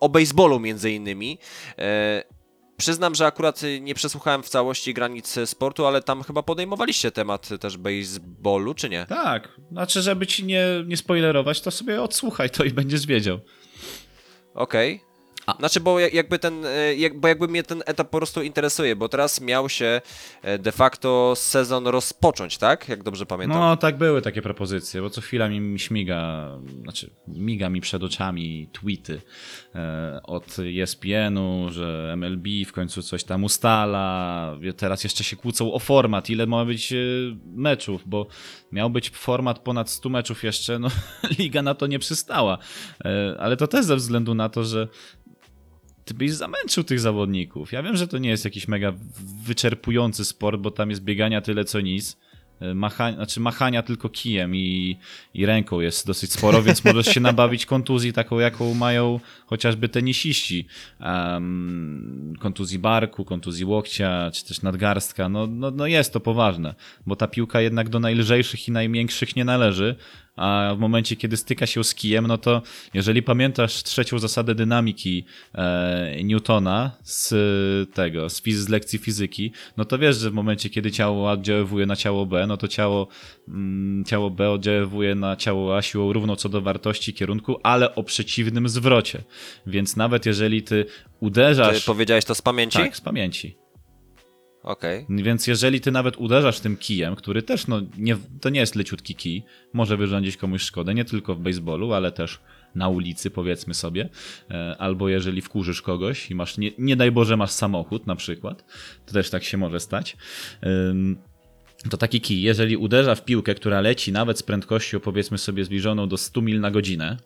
o bejsbolu między innymi. Przyznam, że akurat nie przesłuchałem w całości granic sportu, ale tam chyba podejmowaliście temat też bejsbolu, czy nie? Tak, znaczy żeby ci nie spoilerować, to sobie odsłuchaj to i będziesz wiedział. Okej. Znaczy, bo jakby mnie ten etap po prostu interesuje, bo teraz miał się de facto sezon rozpocząć, tak? Jak dobrze pamiętam. No tak, były takie propozycje, bo co chwila mi miga mi przed oczami tweety od ESPN-u, że MLB w końcu coś tam ustala, teraz jeszcze się kłócą o format, ile ma być meczów, bo miał być format ponad 100 meczów jeszcze, no liga na to nie przystała, ale to też ze względu na to, że ty byś zamęczył tych zawodników. Ja wiem, że to nie jest jakiś mega wyczerpujący sport, bo tam jest biegania tyle co nic. Machania tylko kijem i ręką jest dosyć sporo, więc możesz się nabawić kontuzji taką, jaką mają chociażby tenisiści. Kontuzji barku, kontuzji łokcia, czy też nadgarstka. No jest to poważne, bo ta piłka jednak do najlżejszych i najmiększych nie należy, a w momencie, kiedy styka się z kijem, no to jeżeli pamiętasz trzecią zasadę dynamiki Newtona z lekcji fizyki, no to wiesz, że w momencie, kiedy ciało A oddziaływuje na ciało B, no to ciało B oddziaływuje na ciało A siłą równą co do wartości kierunku, ale o przeciwnym zwrocie. Więc nawet jeżeli ty uderzasz... Ty powiedziałeś to z pamięci? Tak, z pamięci. Okay. Więc jeżeli ty nawet uderzasz tym kijem, który też to nie jest leciutki kij, może wyrządzić komuś szkodę, nie tylko w bejsbolu, ale też na ulicy, powiedzmy sobie, albo jeżeli wkurzysz kogoś i masz, nie daj Boże, masz samochód na przykład, to też tak się może stać, to taki kij, jeżeli uderza w piłkę, która leci nawet z prędkością, powiedzmy sobie, zbliżoną do 100 mil na godzinę,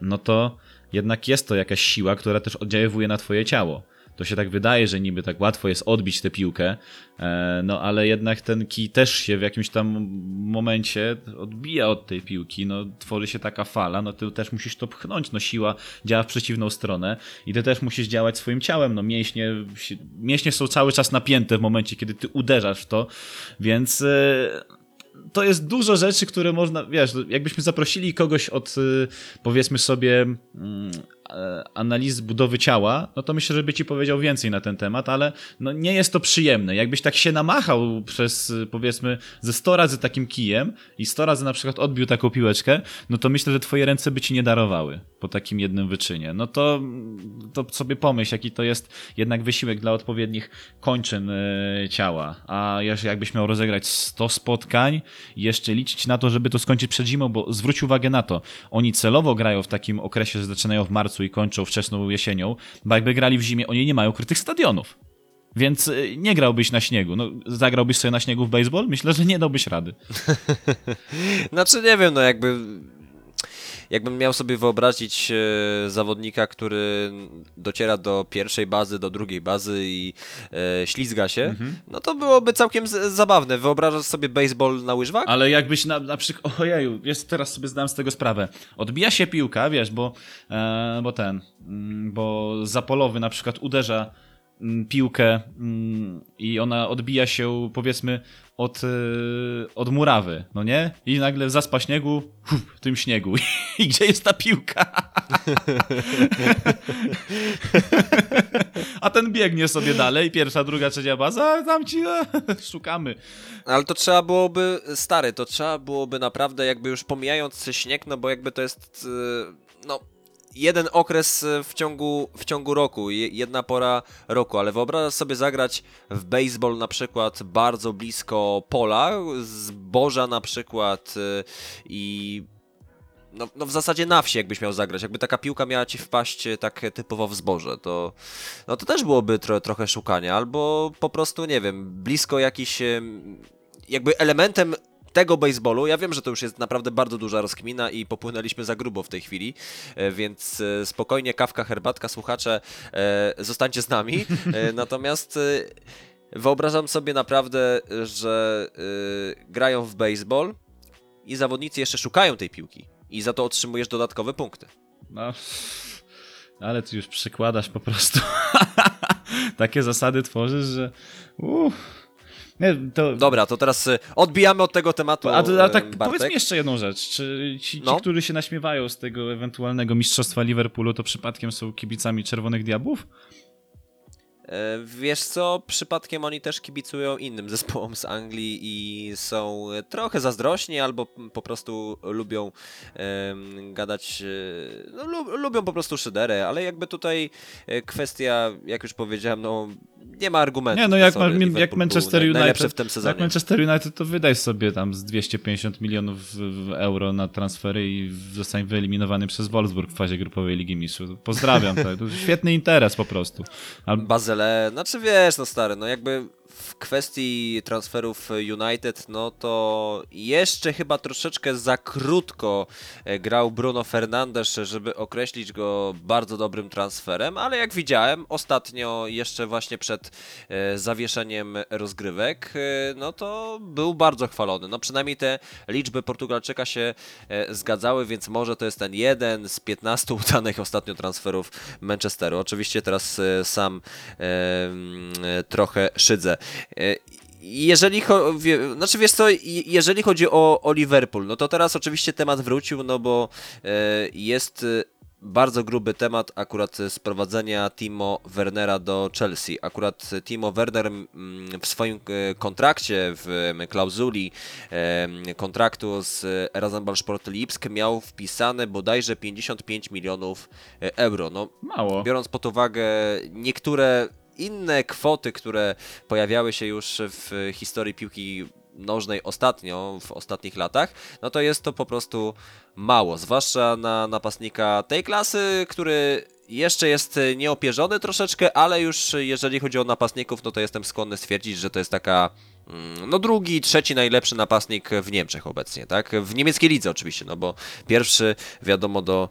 no to jednak jest to jakaś siła, która też oddziaływuje na twoje ciało. To się tak wydaje, że niby tak łatwo jest odbić tę piłkę, no ale jednak ten kij też się w jakimś tam momencie odbija od tej piłki, no tworzy się taka fala, no ty też musisz to pchnąć, no siła działa w przeciwną stronę i ty też musisz działać swoim ciałem, no mięśnie są cały czas napięte w momencie, kiedy ty uderzasz w to, więc... To jest dużo rzeczy, które można, wiesz, jakbyśmy zaprosili kogoś od, powiedzmy sobie, analiz budowy ciała, no to myślę, że by ci powiedział więcej na ten temat, ale no nie jest to przyjemne. Jakbyś tak się namachał przez, powiedzmy, ze 100 razy takim kijem i 100 razy na przykład odbił taką piłeczkę, no to myślę, że twoje ręce by ci nie darowały po takim jednym wyczynie. No to sobie pomyśl, jaki to jest jednak wysiłek dla odpowiednich kończyn ciała. A jakbyś miał rozegrać 100 spotkań i jeszcze liczyć na to, żeby to skończyć przed zimą, bo zwróć uwagę na to, oni celowo grają w takim okresie, że zaczynają w marcu i kończą wczesną jesienią, bo jakby grali w zimie, oni nie mają krytych stadionów. Więc nie grałbyś na śniegu. No, zagrałbyś sobie na śniegu w baseball? Myślę, że nie dałbyś rady. Znaczy nie wiem, no jakbym miał sobie wyobrazić zawodnika, który dociera do pierwszej bazy, do drugiej bazy i ślizga się, no to byłoby całkiem zabawne. Wyobrażasz sobie baseball na łyżwach? Ale jakbyś na przykład... Ojeju, teraz sobie zdałem z tego sprawę. Odbija się piłka, wiesz, bo Zapolowy na przykład uderza piłkę i ona odbija się, powiedzmy, od murawy, no nie? I nagle zaspa śniegu, w tym śniegu. I gdzie jest ta piłka? A ten biegnie sobie dalej, pierwsza, druga, trzecia baza, tam ci szukamy. Ale to trzeba byłoby, naprawdę jakby już pomijając śnieg, no bo jakby to jest, no... jeden okres w ciągu roku, jedna pora roku, ale wyobrażasz sobie zagrać w baseball na przykład bardzo blisko pola, zboża na przykład i no w zasadzie na wsi jakbyś miał zagrać, jakby taka piłka miała ci wpaść tak typowo w zboże, to no to też byłoby trochę szukania, albo po prostu, nie wiem, blisko jakiś, jakby elementem tego baseballu, ja wiem, że to już jest naprawdę bardzo duża rozkmina i popłynęliśmy za grubo w tej chwili, więc spokojnie, kawka, herbatka, słuchacze, zostańcie z nami, natomiast wyobrażam sobie naprawdę, że grają w baseball i zawodnicy jeszcze szukają tej piłki i za to otrzymujesz dodatkowe punkty. No, ale ty już przykładasz po prostu takie zasady tworzysz, że Nie, to... Dobra, to teraz odbijamy od tego tematu. Ale tak, Bartek, powiedz mi jeszcze jedną rzecz. Czy ci, którzy się naśmiewają z tego ewentualnego mistrzostwa Liverpoolu, to przypadkiem są kibicami Czerwonych Diabłów? Wiesz co, przypadkiem oni też kibicują innym zespołom z Anglii i są trochę zazdrośni albo po prostu lubią gadać, lubią po prostu szyderę, ale jakby tutaj kwestia, jak już powiedziałem, no nie ma argumentu. Nie, no jak Manchester United w tym sezonie. Jak Manchester United, to wydaj sobie tam z 250 milionów euro na transfery i zostań wyeliminowany przez Wolfsburg w fazie grupowej Ligi Mistrzów. Pozdrawiam, tak. To świetny interes po prostu. Bazele, znaczy wiesz, no stary, no jakby w kwestii transferów United, no to jeszcze chyba troszeczkę za krótko grał Bruno Fernandes, żeby określić go bardzo dobrym transferem, ale jak widziałem ostatnio jeszcze właśnie przed zawieszeniem rozgrywek, no to był bardzo chwalony. No przynajmniej te liczby Portugalczyka się zgadzały, więc może to jest ten jeden z 15 udanych ostatnio transferów Manchesteru. Oczywiście teraz sam trochę szydzę. Jeżeli chodzi o Liverpool, no to teraz oczywiście temat wrócił, no bo jest bardzo gruby temat akurat sprowadzenia Timo Wernera do Chelsea. Akurat Timo Werner w swoim kontrakcie, w klauzuli kontraktu z Rasenballsport Lipsk miał wpisane bodajże 55 milionów euro. No, mało. Biorąc pod uwagę niektóre inne kwoty, które pojawiały się już w historii piłki nożnej ostatnio, w ostatnich latach, no to jest to po prostu mało, zwłaszcza na napastnika tej klasy, który jeszcze jest nieopierzony troszeczkę, ale już jeżeli chodzi o napastników, no to jestem skłonny stwierdzić, że to jest taka drugi, trzeci najlepszy napastnik w Niemczech obecnie, tak? W niemieckiej lidze oczywiście, no bo pierwszy, wiadomo, do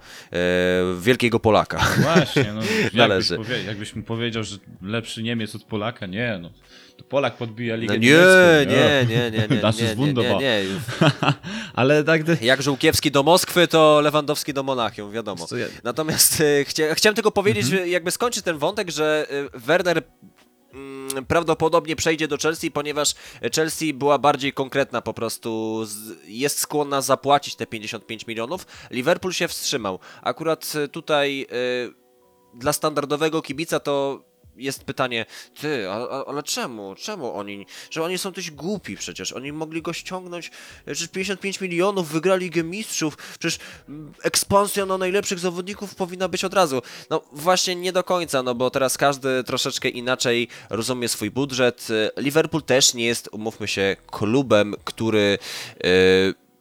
wielkiego Polaka. Właśnie, no należy. Jakbyś mu powiedział, że lepszy Niemiec od Polaka, nie, no to Polak podbija ligę niemiecką. Nie. Ale tak jak Żółkiewski do Moskwy, to Lewandowski do Monachium, wiadomo. Natomiast chciałem tylko powiedzieć, jakby skończyć ten wątek, że Werner prawdopodobnie przejdzie do Chelsea, ponieważ Chelsea była bardziej konkretna po prostu, jest skłonna zapłacić te 55 milionów. Liverpool się wstrzymał. Akurat tutaj dla standardowego kibica to jest pytanie, ale czemu oni, że oni są dość głupi przecież, oni mogli go ściągnąć, przecież 55 milionów, wygrali Ligę Mistrzów, przecież ekspansja na najlepszych zawodników powinna być od razu. No właśnie nie do końca, no bo teraz każdy troszeczkę inaczej rozumie swój budżet. Liverpool też nie jest, umówmy się, klubem, który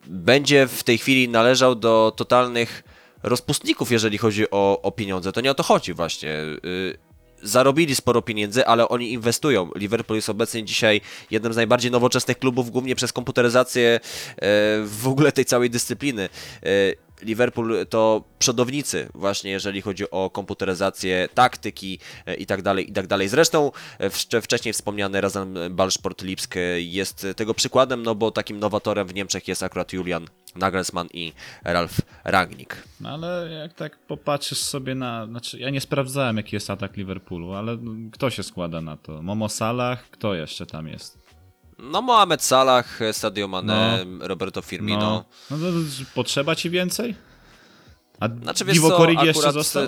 będzie w tej chwili należał do totalnych rozpustników, jeżeli chodzi o pieniądze. To nie o to chodzi właśnie. Zarobili sporo pieniędzy, ale oni inwestują. Liverpool jest obecnie dzisiaj jednym z najbardziej nowoczesnych klubów, głównie przez komputeryzację w ogóle tej całej dyscypliny. Liverpool to przodownicy właśnie, jeżeli chodzi o komputeryzację, taktyki i tak dalej. Zresztą wcześniej wspomniany Rasenballsport Lipsk jest tego przykładem, no bo takim nowatorem w Niemczech jest akurat Julian Nagelsmann i Ralf Rangnick. No ale jak tak popatrzysz sobie znaczy ja nie sprawdzałem, jaki jest atak Liverpoolu, ale kto się składa na to? Momo Salah, kto jeszcze tam jest? No Mohamed Salah, Sadio Mane, Roberto Firmino. No to potrzeba ci więcej? A znaczy, Divock Origi jeszcze został?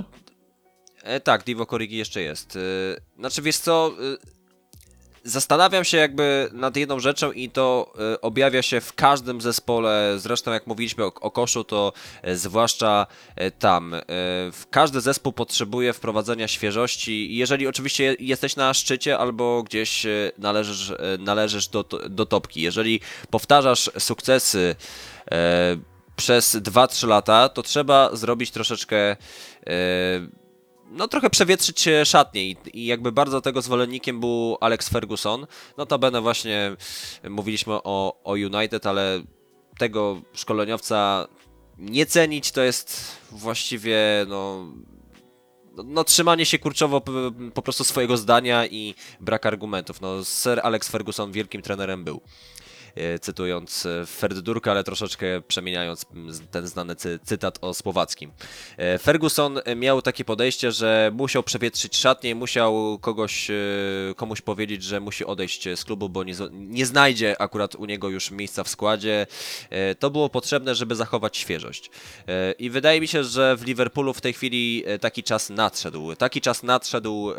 Tak, Divock Origi jeszcze jest. Znaczy wiesz co, Zastanawiam się jakby nad jedną rzeczą i to objawia się w każdym zespole, zresztą jak mówiliśmy o koszu, to zwłaszcza tam. Każdy zespół potrzebuje wprowadzenia świeżości, jeżeli oczywiście jesteś na szczycie albo gdzieś należysz do topki. Jeżeli powtarzasz sukcesy przez 2-3 lata, to trzeba zrobić troszeczkę... trochę przewietrzyć szatnię i jakby bardzo tego zwolennikiem był Alex Ferguson. Notabene właśnie mówiliśmy o United, ale tego szkoleniowca nie cenić to jest właściwie trzymanie się kurczowo po prostu swojego zdania i brak argumentów. Sir Alex Ferguson wielkim trenerem był. Cytując Ferdydurka, ale troszeczkę przemieniając ten znany cytat o słowackim. Ferguson miał takie podejście, że musiał przewietrzyć szatnię i musiał komuś powiedzieć, że musi odejść z klubu, bo nie znajdzie akurat u niego już miejsca w składzie. To było potrzebne, żeby zachować świeżość. I wydaje mi się, że w Liverpoolu w tej chwili taki czas nadszedł. Taki czas nadszedł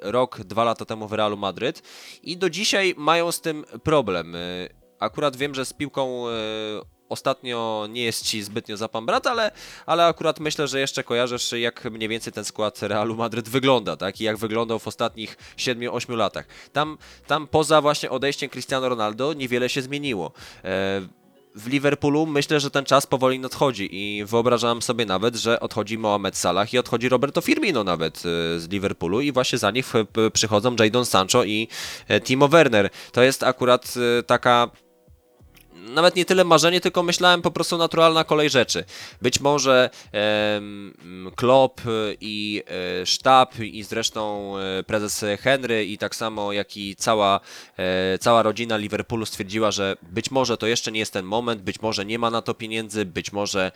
rok, 2 lata temu w Realu Madryt i do dzisiaj mają z tym problem. Akurat wiem, że z piłką ostatnio nie jest ci zbytnio za pan brat, ale akurat myślę, że jeszcze kojarzysz, jak mniej więcej ten skład Realu Madryt wygląda, tak? I jak wyglądał w ostatnich 7-8 latach. Tam poza właśnie odejściem Cristiano Ronaldo niewiele się zmieniło. W Liverpoolu myślę, że ten czas powoli nadchodzi i wyobrażam sobie nawet, że odchodzi Mohamed Salah i odchodzi Roberto Firmino nawet z Liverpoolu i właśnie za nich przychodzą Jadon Sancho i Timo Werner. To jest akurat taka... Nawet nie tyle marzenie, tylko myślałem po prostu naturalna kolej rzeczy. Być może Klopp i sztab i zresztą prezes Henry i tak samo jak i cała rodzina Liverpoolu stwierdziła, że być może to jeszcze nie jest ten moment, być może nie ma na to pieniędzy, być może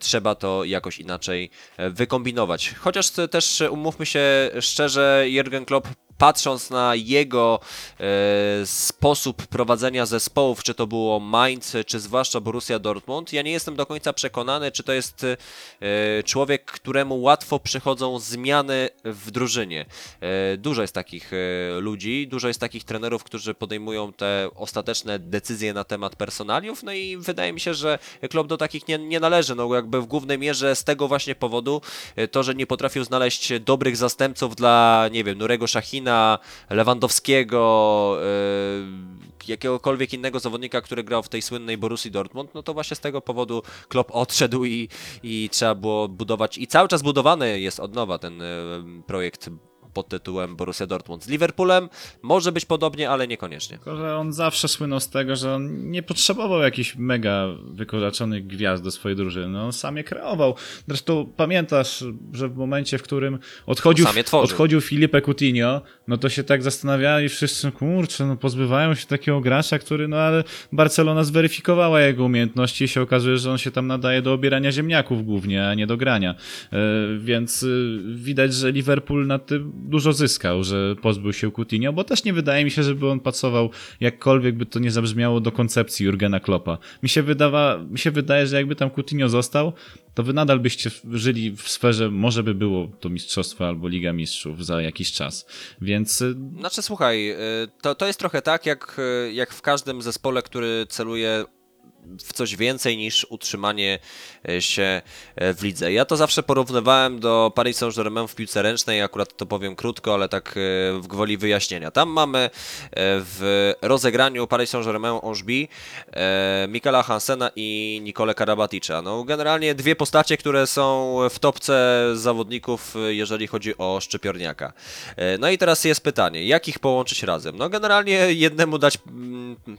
trzeba to jakoś inaczej wykombinować. Chociaż też umówmy się szczerze, Jürgen Klopp, patrząc na jego sposób prowadzenia zespołów, czy to było Mainz, czy zwłaszcza Borussia Dortmund, ja nie jestem do końca przekonany, czy to jest człowiek, któremu łatwo przychodzą zmiany w drużynie. Dużo jest takich ludzi, dużo jest takich trenerów, którzy podejmują te ostateczne decyzje na temat personaliów, i wydaje mi się, że Klopp do takich nie należy, jakby w głównej mierze z tego właśnie powodu, to, że nie potrafił znaleźć dobrych zastępców dla, nie wiem, Nurego Szachina, Lewandowskiego, jakiegokolwiek innego zawodnika, który grał w tej słynnej Borussii Dortmund, to właśnie z tego powodu Klopp odszedł i trzeba było budować i cały czas budowany jest od nowa ten projekt pod tytułem Borussia Dortmund. Z Liverpoolem może być podobnie, ale niekoniecznie. Tylko że on zawsze słynął z tego, że on nie potrzebował jakichś mega wykoraczonych gwiazd do swojej drużyny. On sam je kreował. Zresztą pamiętasz, że w momencie, w którym odchodził Filipe Coutinho, to się tak zastanawiali wszyscy, kurczę, pozbywają się takiego gracza, który, ale Barcelona zweryfikowała jego umiejętności i się okazuje, że on się tam nadaje do obierania ziemniaków głównie, a nie do grania. Więc widać, że Liverpool na tym dużo zyskał, że pozbył się Coutinho, bo też nie wydaje mi się, żeby on pasował, jakkolwiek by to nie zabrzmiało, do koncepcji Jurgena Kloppa. Mi się wydaje, że jakby tam Coutinho został, to wy nadal byście żyli w sferze, może by było to mistrzostwo albo Liga Mistrzów za jakiś czas, więc... Słuchaj, to jest trochę tak, jak w każdym zespole, który celuje w coś więcej niż utrzymanie się w lidze. Ja to zawsze porównywałem do Paris Saint-Germain w piłce ręcznej, akurat to powiem krótko, ale tak gwoli wyjaśnienia. Tam mamy w rozegraniu Paris Saint-Germain Angers Michaela Hansena i Nicole Karabaticza. Generalnie dwie postacie, które są w topce zawodników, jeżeli chodzi o szczypiorniaka. I teraz jest pytanie, jak ich połączyć razem? Generalnie jednemu dać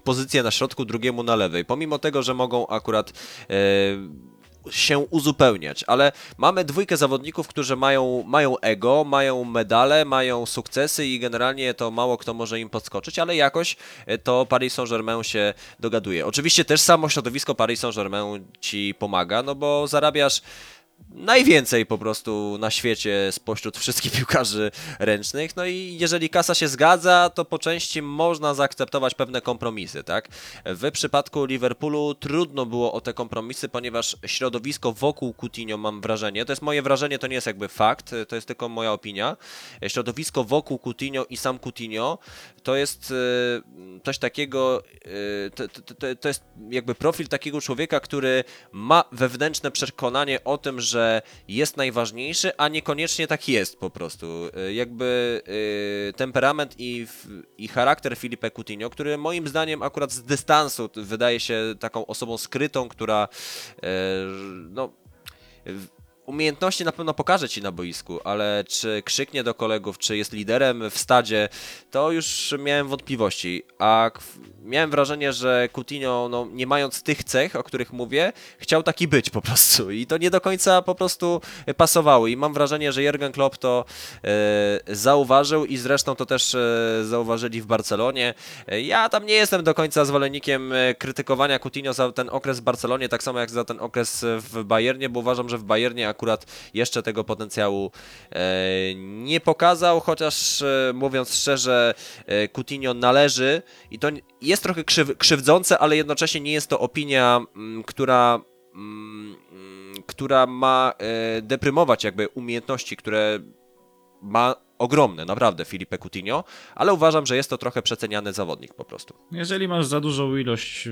pozycję na środku, drugiemu na lewej. Pomimo tego, że mogą akurat się uzupełniać, ale mamy dwójkę zawodników, którzy mają ego, mają medale, mają sukcesy i generalnie to mało kto może im podskoczyć, ale jakoś to Paris Saint-Germain się dogaduje. Oczywiście też samo środowisko Paris Saint-Germain ci pomaga, bo zarabiasz najwięcej po prostu na świecie spośród wszystkich piłkarzy ręcznych. No i jeżeli kasa się zgadza, to po części można zaakceptować pewne kompromisy, tak? W przypadku Liverpoolu trudno było o te kompromisy, ponieważ środowisko wokół Coutinho, mam wrażenie, to jest moje wrażenie, to nie jest jakby fakt, to jest tylko moja opinia. Środowisko wokół Coutinho i sam Coutinho to jest coś takiego, to jest jakby profil takiego człowieka, który ma wewnętrzne przekonanie o tym, że jest najważniejszy, a niekoniecznie tak jest po prostu. Jakby temperament i charakter Filipe Coutinho, który moim zdaniem akurat z dystansu wydaje się taką osobą skrytą, która umiejętności na pewno pokaże ci na boisku, ale czy krzyknie do kolegów, czy jest liderem w stadzie, to już miałem wątpliwości, a miałem wrażenie, że Coutinho, nie mając tych cech, o których mówię, chciał taki być po prostu i to nie do końca po prostu pasowało i mam wrażenie, że Jürgen Klopp to zauważył i zresztą to też zauważyli w Barcelonie. Ja tam nie jestem do końca zwolennikiem krytykowania Coutinho za ten okres w Barcelonie, tak samo jak za ten okres w Bayernie, bo uważam, że w Bayernie akurat jeszcze tego potencjału nie pokazał, chociaż mówiąc szczerze, Coutinho należy i to jest trochę krzywdzące, ale jednocześnie nie jest to opinia, która ma deprymować jakby umiejętności, które ma ogromne, naprawdę, Filipe Coutinho, ale uważam, że jest to trochę przeceniany zawodnik po prostu. Jeżeli masz za dużą ilość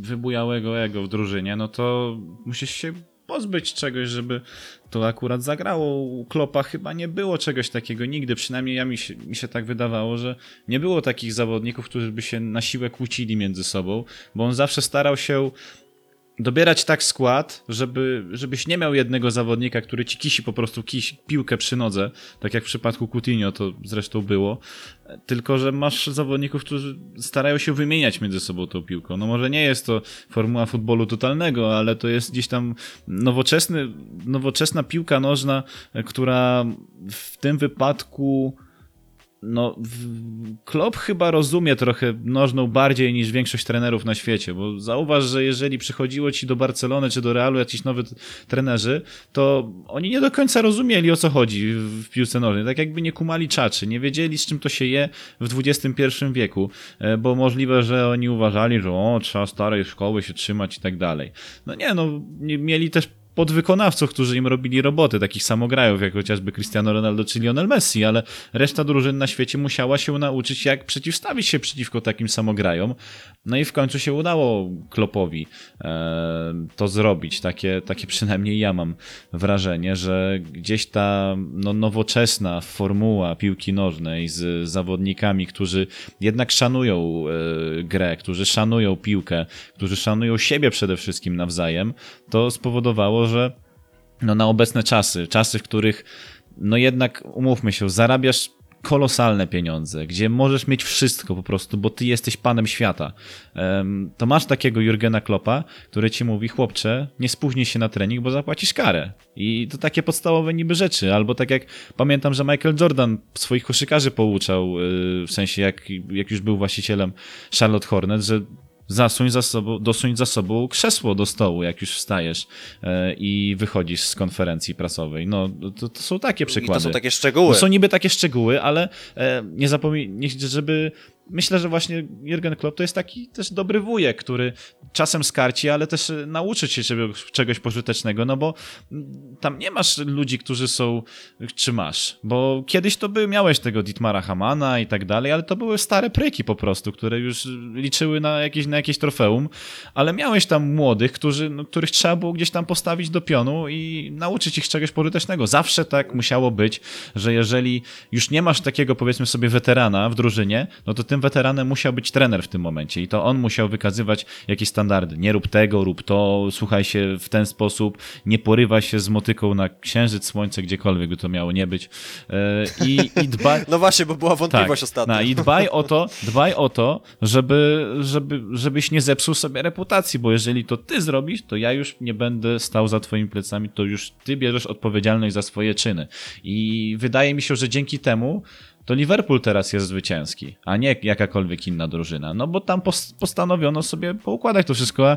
wybujałego ego w drużynie, no to musisz się pozbyć czegoś, żeby to akurat zagrało. U Kloppa chyba nie było czegoś takiego nigdy, przynajmniej mi się tak wydawało, że nie było takich zawodników, którzy by się na siłę kłócili między sobą, bo on zawsze starał się dobierać tak skład, żebyś nie miał jednego zawodnika, który ci kisi po prostu piłkę przy nodze, tak jak w przypadku Coutinho to zresztą było, tylko że masz zawodników, którzy starają się wymieniać między sobą tą piłką. No może nie jest to formuła futbolu totalnego, ale to jest gdzieś tam nowoczesna piłka nożna, która w tym wypadku... Klopp chyba rozumie trochę nożną bardziej niż większość trenerów na świecie, bo zauważ, że jeżeli przychodziło ci do Barcelony czy do Realu jakiś nowy trenerzy, to oni nie do końca rozumieli, o co chodzi w piłce nożnej, tak jakby nie kumali czaczy, nie wiedzieli, z czym to się je w XXI wieku, bo możliwe, że oni uważali, że trzeba starej szkoły się trzymać i tak dalej. Mieli też podwykonawców, którzy im robili roboty, takich samograjów jak chociażby Cristiano Ronaldo czy Lionel Messi, ale reszta drużyn na świecie musiała się nauczyć, jak przeciwstawić się przeciwko takim samograjom. No i w końcu się udało Kloppowi to zrobić. Takie przynajmniej ja mam wrażenie, że gdzieś ta nowoczesna formuła piłki nożnej z zawodnikami, którzy jednak szanują grę, którzy szanują piłkę, którzy szanują siebie przede wszystkim nawzajem, to spowodowało, że na obecne czasy, w których jednak, umówmy się, zarabiasz kolosalne pieniądze, gdzie możesz mieć wszystko po prostu, bo ty jesteś panem świata, to masz takiego Jurgena Kloppa, który ci mówi: chłopcze, nie spóźnij się na trening, bo zapłacisz karę. I to takie podstawowe niby rzeczy, albo tak jak pamiętam, że Michael Jordan swoich koszykarzy pouczał, w sensie jak już był właścicielem Charlotte Hornets, że dosuń za sobą krzesło do stołu, jak już wstajesz i wychodzisz z konferencji prasowej. To są takie przykłady. I to są takie szczegóły. To są niby takie szczegóły, ale nie zapomnij, żeby... Myślę, że właśnie Jürgen Klopp to jest taki też dobry wujek, który czasem skarci, ale też nauczy się czegoś pożytecznego, bo tam nie masz ludzi, którzy są, czy masz, bo kiedyś to miałeś tego Dietmara Hamana i tak dalej, ale to były stare pryki po prostu, które już liczyły na jakieś trofeum, ale miałeś tam młodych, których trzeba było gdzieś tam postawić do pionu i nauczyć ich czegoś pożytecznego. Zawsze tak musiało być, że jeżeli już nie masz takiego, powiedzmy sobie, weterana w drużynie, to tym weteranem musiał być trener w tym momencie i to on musiał wykazywać jakieś standardy. Nie rób tego, rób to, słuchaj się w ten sposób, nie porywaj się z motyką na księżyc, słońce, gdziekolwiek by to miało nie być. I dbaj... No właśnie, bo była wątpliwość ostatnio. I dbaj o to, żebyś nie zepsuł sobie reputacji, bo jeżeli to ty zrobisz, to ja już nie będę stał za twoimi plecami, to już ty bierzesz odpowiedzialność za swoje czyny. I wydaje mi się, że dzięki temu to Liverpool teraz jest zwycięski, a nie jakakolwiek inna drużyna, bo tam postanowiono sobie poukładać to wszystko, a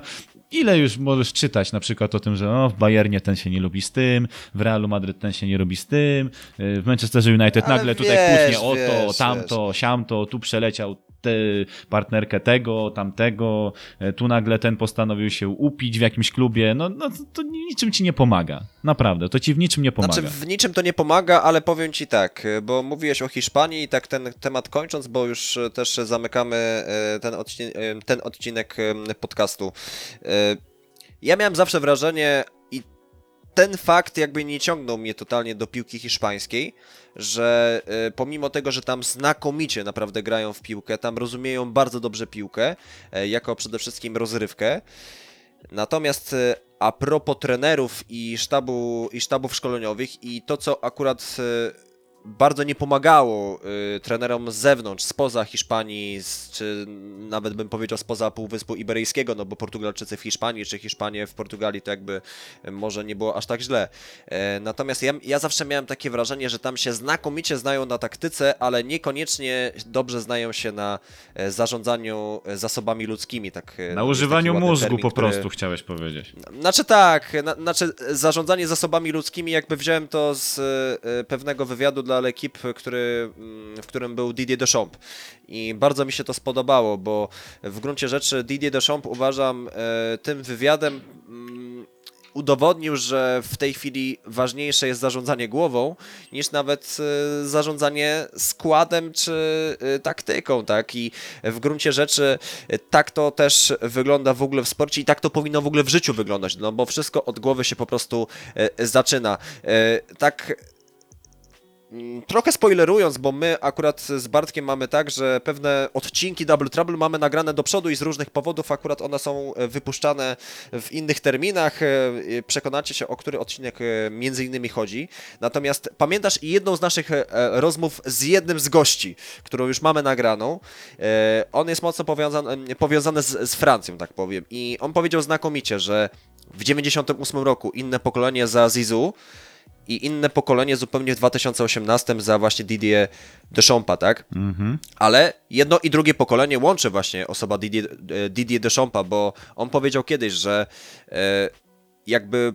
ile już możesz czytać na przykład o tym, że w Bayernie ten się nie lubi z tym, w Realu Madryt ten się nie lubi z tym, w Manchesterze United ale nagle tutaj kłótnie o to, tamto, siamto, tu przeleciał partnerkę tego, tamtego, tu nagle ten postanowił się upić w jakimś klubie, no to niczym ci nie pomaga. Naprawdę, to ci w niczym nie pomaga. Znaczy w niczym to nie pomaga, ale powiem ci tak, bo mówiłeś o Hiszpanii i tak ten temat kończąc, bo już też zamykamy ten odcinek podcastu. Ja miałem zawsze wrażenie i ten fakt jakby nie ciągnął mnie totalnie do piłki hiszpańskiej, że pomimo tego, że tam znakomicie naprawdę grają w piłkę, tam rozumieją bardzo dobrze piłkę, jako przede wszystkim rozrywkę. Natomiast a propos trenerów i sztabów szkoleniowych i to, co akurat bardzo nie pomagało trenerom z zewnątrz, spoza Hiszpanii, czy nawet bym powiedział spoza Półwyspu Iberyjskiego, no bo Portugalczycy w Hiszpanii, czy Hiszpanie w Portugalii, to jakby może nie było aż tak źle. Natomiast ja zawsze miałem takie wrażenie, że tam się znakomicie znają na taktyce, ale niekoniecznie dobrze znają się na zarządzaniu zasobami ludzkimi. Tak, na używaniu mózgu termin, po prostu chciałeś powiedzieć. Znaczy tak, zarządzanie zasobami ludzkimi, jakby wziąłem to z pewnego wywiadu dla L'Equipe, w którym był Didier Deschamps i bardzo mi się to spodobało, bo w gruncie rzeczy Didier Deschamps uważam tym wywiadem udowodnił, że w tej chwili ważniejsze jest zarządzanie głową niż nawet zarządzanie składem czy taktyką, tak? I w gruncie rzeczy tak to też wygląda w ogóle w sporcie i tak to powinno w ogóle w życiu wyglądać, no bo wszystko od głowy się po prostu zaczyna. Tak. Trochę spoilerując, bo my akurat z Bartkiem mamy tak, że pewne odcinki Double Trouble mamy nagrane do przodu i z różnych powodów akurat one są wypuszczane w innych terminach. Przekonacie się, o który odcinek między innymi chodzi. Natomiast pamiętasz jedną z naszych rozmów z jednym z gości, którą już mamy nagraną. On jest mocno powiązany z Francją, tak powiem. I on powiedział znakomicie, że w 98 roku inne pokolenie za Zizu i inne pokolenie zupełnie w 2018 za właśnie Didier Deschampsa, tak? Mm-hmm. Ale jedno i drugie pokolenie łączy właśnie osoba Didier Deschampsa, bo on powiedział kiedyś, że jakby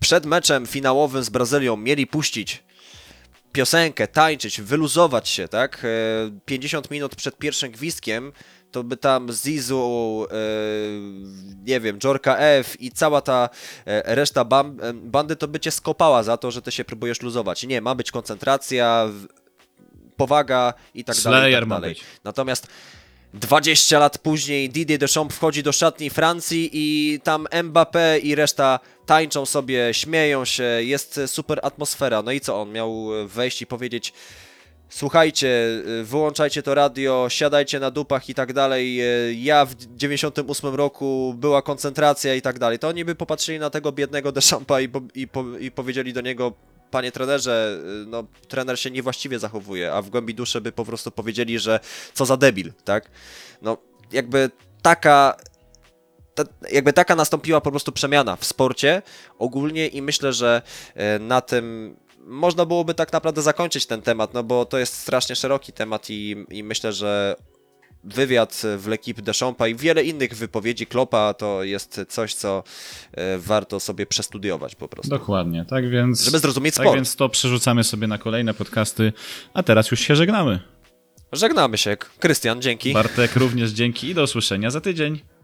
przed meczem finałowym z Brazylią mieli puścić piosenkę, tańczyć, wyluzować się, tak? 50 minut przed pierwszym gwizdkiem to by tam Zizu, nie wiem, Jorka F i cała ta reszta bandy to by cię skopała za to, że ty się próbujesz luzować. Nie, ma być koncentracja, powaga i tak Slayer dalej. I tak dalej. Natomiast 20 lat później Didier Deschamps wchodzi do szatni Francji i tam Mbappé i reszta tańczą sobie, śmieją się, jest super atmosfera. No i co, on miał wejść i powiedzieć: słuchajcie, wyłączajcie to radio, siadajcie na dupach i tak dalej, ja w 98 roku była koncentracja i tak dalej. To oni by popatrzyli na tego biednego Deschampsa i powiedzieli do niego: panie trenerze, no trener się niewłaściwie zachowuje, a w głębi duszy by po prostu powiedzieli, że co za debil, tak? No jakby taka nastąpiła po prostu przemiana w sporcie ogólnie i myślę, że na tym można byłoby tak naprawdę zakończyć ten temat, no bo to jest strasznie szeroki temat i myślę, że wywiad w L'Equipe Deschampsa i wiele innych wypowiedzi Kloppa to jest coś, co warto sobie przestudiować po prostu. Dokładnie, tak więc, żeby zrozumieć sport. Tak więc to przerzucamy sobie na kolejne podcasty, a teraz już się żegnamy. Żegnamy się. Krystian, dzięki. Bartek, również dzięki i do usłyszenia za tydzień.